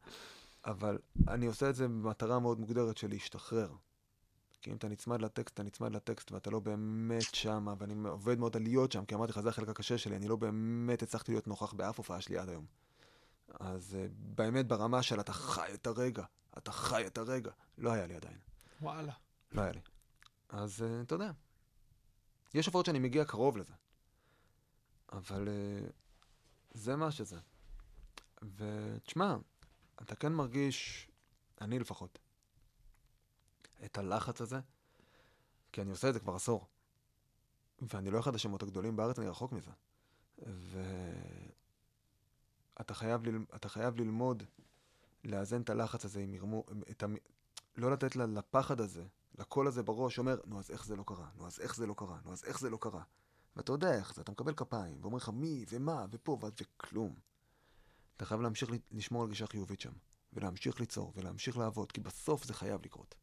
אבל אני עושה את זה במטרה מאוד מוגדרת של להשתחרר. כי אם אתה נצמד לטקסט, אתה נצמד לטקסט, ואתה לא באמת שם, ואני עובד מאוד על להיות שם, כי אמרתי לך, זה החלק הקשה שלי, אני לא באמת הצלחתי להיות נוכח באף הופעה שלי עד היום. אז באמת ברמה של אתה חי את הרגע, אתה חי את הרגע, לא היה לי עדיין. וואלה. לא היה לי. אז אתה יודע, יש הופעות שאני מגיע קרוב לזה, אבל זה מה שזה. ותשמע, אתה כן מרגיש, אני לפחות, את הלחץ הזה, כי אני עושה את זה כבר עשור, ואני לא אחד השמות הגדולים בארץ, אני רחוק מזה. ו... אתה חייב, אתה חייב ללמוד לאזן את הלחץ הזה, עם ירמו, את המ... לא לתת לה לפחד הזה, לקול הזה בראש, אומר, נו אז איך זה לא קרה, נו אז איך זה לא קרה, נו אז איך זה לא קרה. ואתה יודע איך זה, אתה מקבל כפיים, ואומר לך מי ומה ופה ועד וכלום. אתה חייב להמשיך לשמור על גישה חיובית שם, ולהמשיך ליצור, ולהמשיך לעבוד, כי בסוף זה חייב לקרות.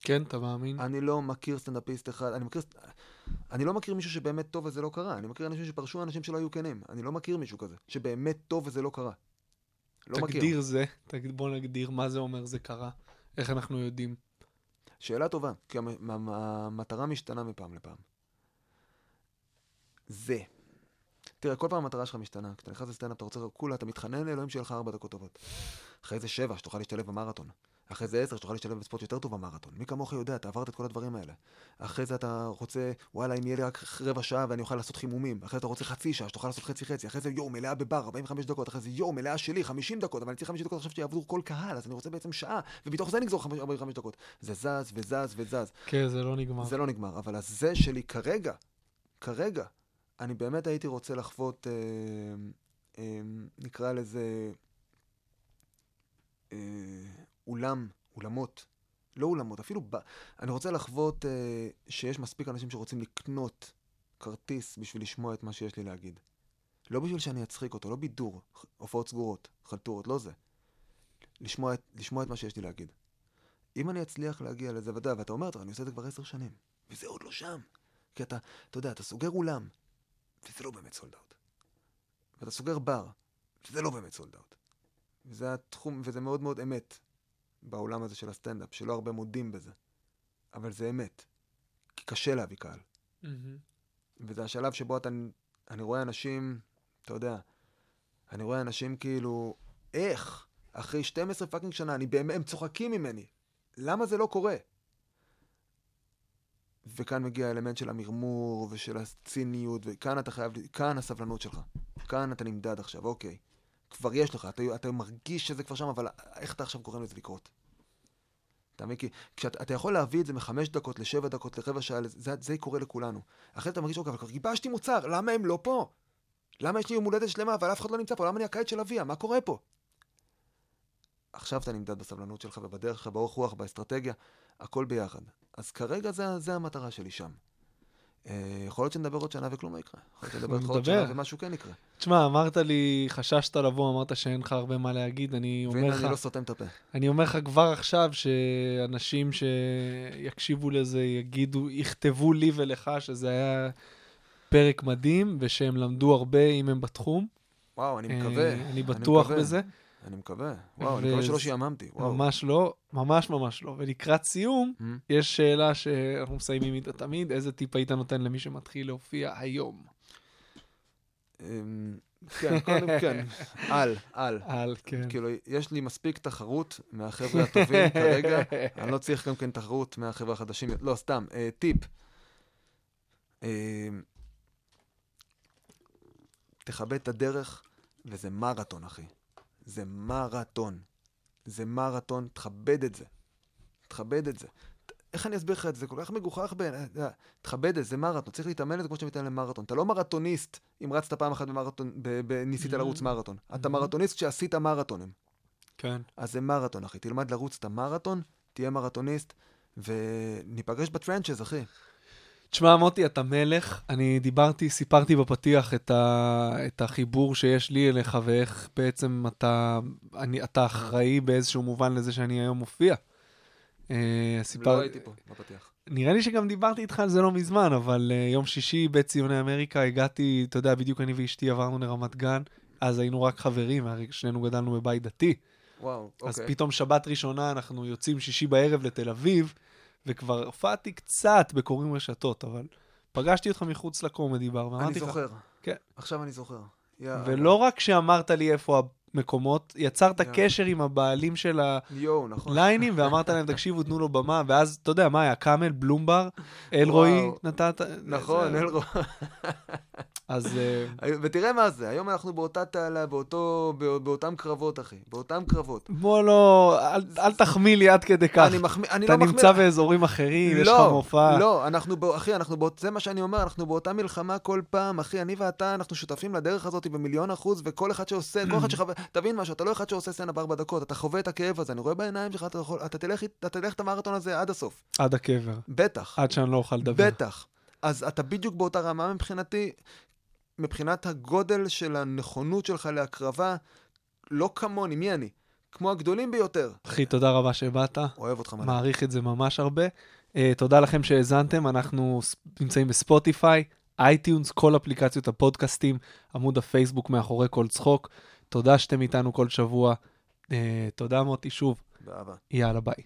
כן, אתה מאמין? אני לא מכיר סטנדאפיסט אחד, אני מכיר, אני לא מכיר מישהו שבאמת טוב וזה לא קרה, אני מכיר אנשים שפרשו, אנשים שלא היו כנים, אני לא מכיר מישהו כזה, שבאמת טוב וזה לא קרה. לא מכיר. תגדיר זה, בוא נגדיר מה זה אומר זה קרה, איך אנחנו יודעים. שאלה טובה, כי המטרה משתנה מפעם לפעם. זה. תראה, כל פעם המטרה שלך משתנה, כשאתה נכנס לסטנדאפ, אתה רוצה כולה, אתה מתחנן לאלוהים שיהיה לך ארבע דקות טובות. אחרי זה שבע, שתוכל להשתלב במרתון. אחרי זה עשר, שתוכל להשתלב בספורט יותר טוב במרתון. מי כמוך יודע, אתה עברת את כל הדברים האלה. אחרי זה אתה רוצה, וואלה, אם יהיה לי רק רבע שעה ואני אוכל לעשות חימומים. אחרי זה אתה רוצה חצי שעה, שתוכל לעשות חצי חצי. אחרי זה יום, מלאה בבר, ארבעים וחמש דקות. אחרי זה יום, מלאה שלי, חמישים דקות. אבל אני צריך חמישים דקות, חשבתי שיעבדו כל קהל, אז אני רוצה בעצם שעה. ובתוך זה נגזור ארבעים וחמש דקות. זה זז וזז וזז. כן, זה לא נגמר. זה לא נגמר, אבל זה שלי כרגע, כרגע, אני באמת הייתי רוצה לחוות, אה, אה, נקרא לזה, אה, אולם, אולמות, לא אולמות, אפילו, ב... אני רוצה לחוות אה, שיש מספיק אנשים שרוצים לקנות כרטיס בשביל לשמוע את מה שיש לי להגיד. לא בשביל שאני אצחיק אותו, לא בידור, הופעות סגורות, חלטורות, לא זה. לשמוע את, לשמוע את מה שיש לי להגיד. אם אני אצליח להגיע לזה ודאי, ואתה אומר, אני עושה את זה כבר עשר שנים, וזה עוד לא שם. כי אתה, אתה יודע, אתה סוגר אולם, וזה לא באמת סולד אאוט. ואתה סוגר בר, וזה לא באמת סולד אאוט. וזה התחום, וזה מאוד מאוד אמת בעולם הזה של הסטנדאפ, שלא הרבה מודים בזה. אבל זה אמת. כי קשה להביא קהל. Mm-hmm. וזה השלב שבו אתה, אני רואה אנשים, אתה יודע, אני רואה אנשים כאילו, איך? אחרי שתים עשרה פאקינג שנה, אני באמת, הם צוחקים ממני. למה זה לא קורה? וכאן מגיע האלמנט של המרמור ושל הציניות, וכאן אתה חייב, כאן הסבלנות שלך. כאן אתה נמדד עכשיו, אוקיי. כבר יש לך, אתה, אתה מרגיש שזה כבר שם, אבל איך אתה עכשיו קוראים לזה לקרות? אתה מבין? כי כשאת, אתה יכול להביא את זה מחמש דקות לשבע דקות לרבע שעה, זה, זה קורה לכולנו. אחרי אתה מרגיש, אוקיי, אבל כבר גיבשתי מוצר, למה הם לא פה? למה יש לי יום הולדת שלמה, אבל אף אחד לא נמצא פה? למה אני הקיץ של אביה? מה קורה פה? עכשיו אתה נמדד בסבלנות שלך ובדרך שלך, באורך רוח, באסטרטגיה, הכל ביחד. אז כרגע זה, זה המטרה שלי שם. יכול להיות שנדבר עוד שנה וכלום לא יקרה. יכול להיות שנדבר עוד שנה ומשהו כן יקרה. תשמע, אמרת לי, חששת לבוא, אמרת שאין לך הרבה מה להגיד, אני אומר לך... ואני לא סותם את הפה. אני אומר לך כבר עכשיו שאנשים שיקשיבו לזה, יגידו, יכתבו לי ולך שזה היה פרק מדהים, ושהם למדו הרבה אם הם בתחום. וואו, אני מקווה. אני בטוח בזה. אני מקווה, וואו, אני מקווה שלא שיאממתי, וואו. ממש לא, ממש ממש לא. ולקראת סיום, יש שאלה שאנחנו מסיימים איתה תמיד, איזה טיפ היית נותן למי שמתחיל להופיע היום? כן, קודם כן, על, על. על, כן. כאילו, יש לי מספיק תחרות מהחבר'ה הטובים כרגע, אני לא צריך גם כן תחרות מהחבר'ה החדשים, לא, סתם, טיפ. תכבד את הדרך, וזה מרתון, אחי. זה מרתון. זה מרתון, תכבד את זה. תכבד את זה. איך אני אסביר לך את זה? כל כך מגוחך בין... תכבד את זה, מרתון. צריך להתאמן את זה כמו שאתה מתאמן למרתון. אתה לא מרתוניסט אם רצת פעם אחת במרתון, ניסית לרוץ מרתון. אתה מרתוניסט כשעשית מרתונים. כן. אז זה מרתון, אחי. תלמד לרוץ את המרתון, תהיה מרתוניסט, וניפגש בטרנצ'ז, אחי. תשמע, מוטי, אתה מלך. אני דיברתי, סיפרתי בפתיח את, ה, את החיבור שיש לי אליך, ואיך בעצם אתה, אני, אתה אחראי באיזשהו מובן לזה שאני היום מופיע. לא סיפר... הייתי פה, בפתיח. נראה לי שגם דיברתי איתך על זה לא מזמן, אבל uh, יום שישי, בית ציוני אמריקה, הגעתי, אתה יודע, בדיוק אני ואשתי עברנו לרמת גן, אז היינו רק חברים, שנינו גדלנו בבית דתי. וואו, אוקיי. אז פתאום שבת ראשונה אנחנו יוצאים שישי בערב לתל אביב, וכבר הופעתי קצת בקוראים רשתות, אבל פגשתי אותך מחוץ לקומדי בר. אני זוכר. כן. עכשיו אני זוכר. ולא רק שאמרת לי איפה המקומות, יצרת קשר עם הבעלים של הליינים, ואמרת להם, תקשיבו, תנו לו במה, ואז, אתה יודע, מה היה? קאמל, בלומבר, אלרועי, נתת... נכון, אלרועי. אז... ותראה מה זה, היום אנחנו באותה תעלה, באותם קרבות, אחי, באותם קרבות. בוא לא, אל תחמיא לי עד כדי כך. אתה נמצא באזורים אחרים, יש לך מופע. לא, לא, אחי, זה מה שאני אומר, אנחנו באותה מלחמה כל פעם, אחי, אני ואתה, אנחנו שותפים לדרך הזאת במיליון אחוז, וכל אחד שעושה, כל אחד שחווה, תבין משהו, אתה לא אחד שעושה סצנה בארבע דקות, אתה חווה את הכאב הזה, אני רואה בעיניים שלך, אתה תלך את המרתון הזה עד הסוף. עד הקבר. בטח. עד שאני לא אוכל לדבר. בטח. אז אתה בדיוק באותה רמה מבחינתי, מבחינת הגודל של הנכונות שלך להקרבה, לא כמוני, מי אני? כמו הגדולים ביותר. אחי, תודה רבה שבאת. אוהב אותך מלא. מעריך את זה ממש הרבה. Uh, תודה לכם שהאזנתם, אנחנו נמצאים בספוטיפיי, אייטיונס, כל אפליקציות הפודקאסטים, עמוד הפייסבוק מאחורי כל צחוק. תודה שאתם איתנו כל שבוע. Uh, תודה מוטי שוב. באהבה. יאללה ביי.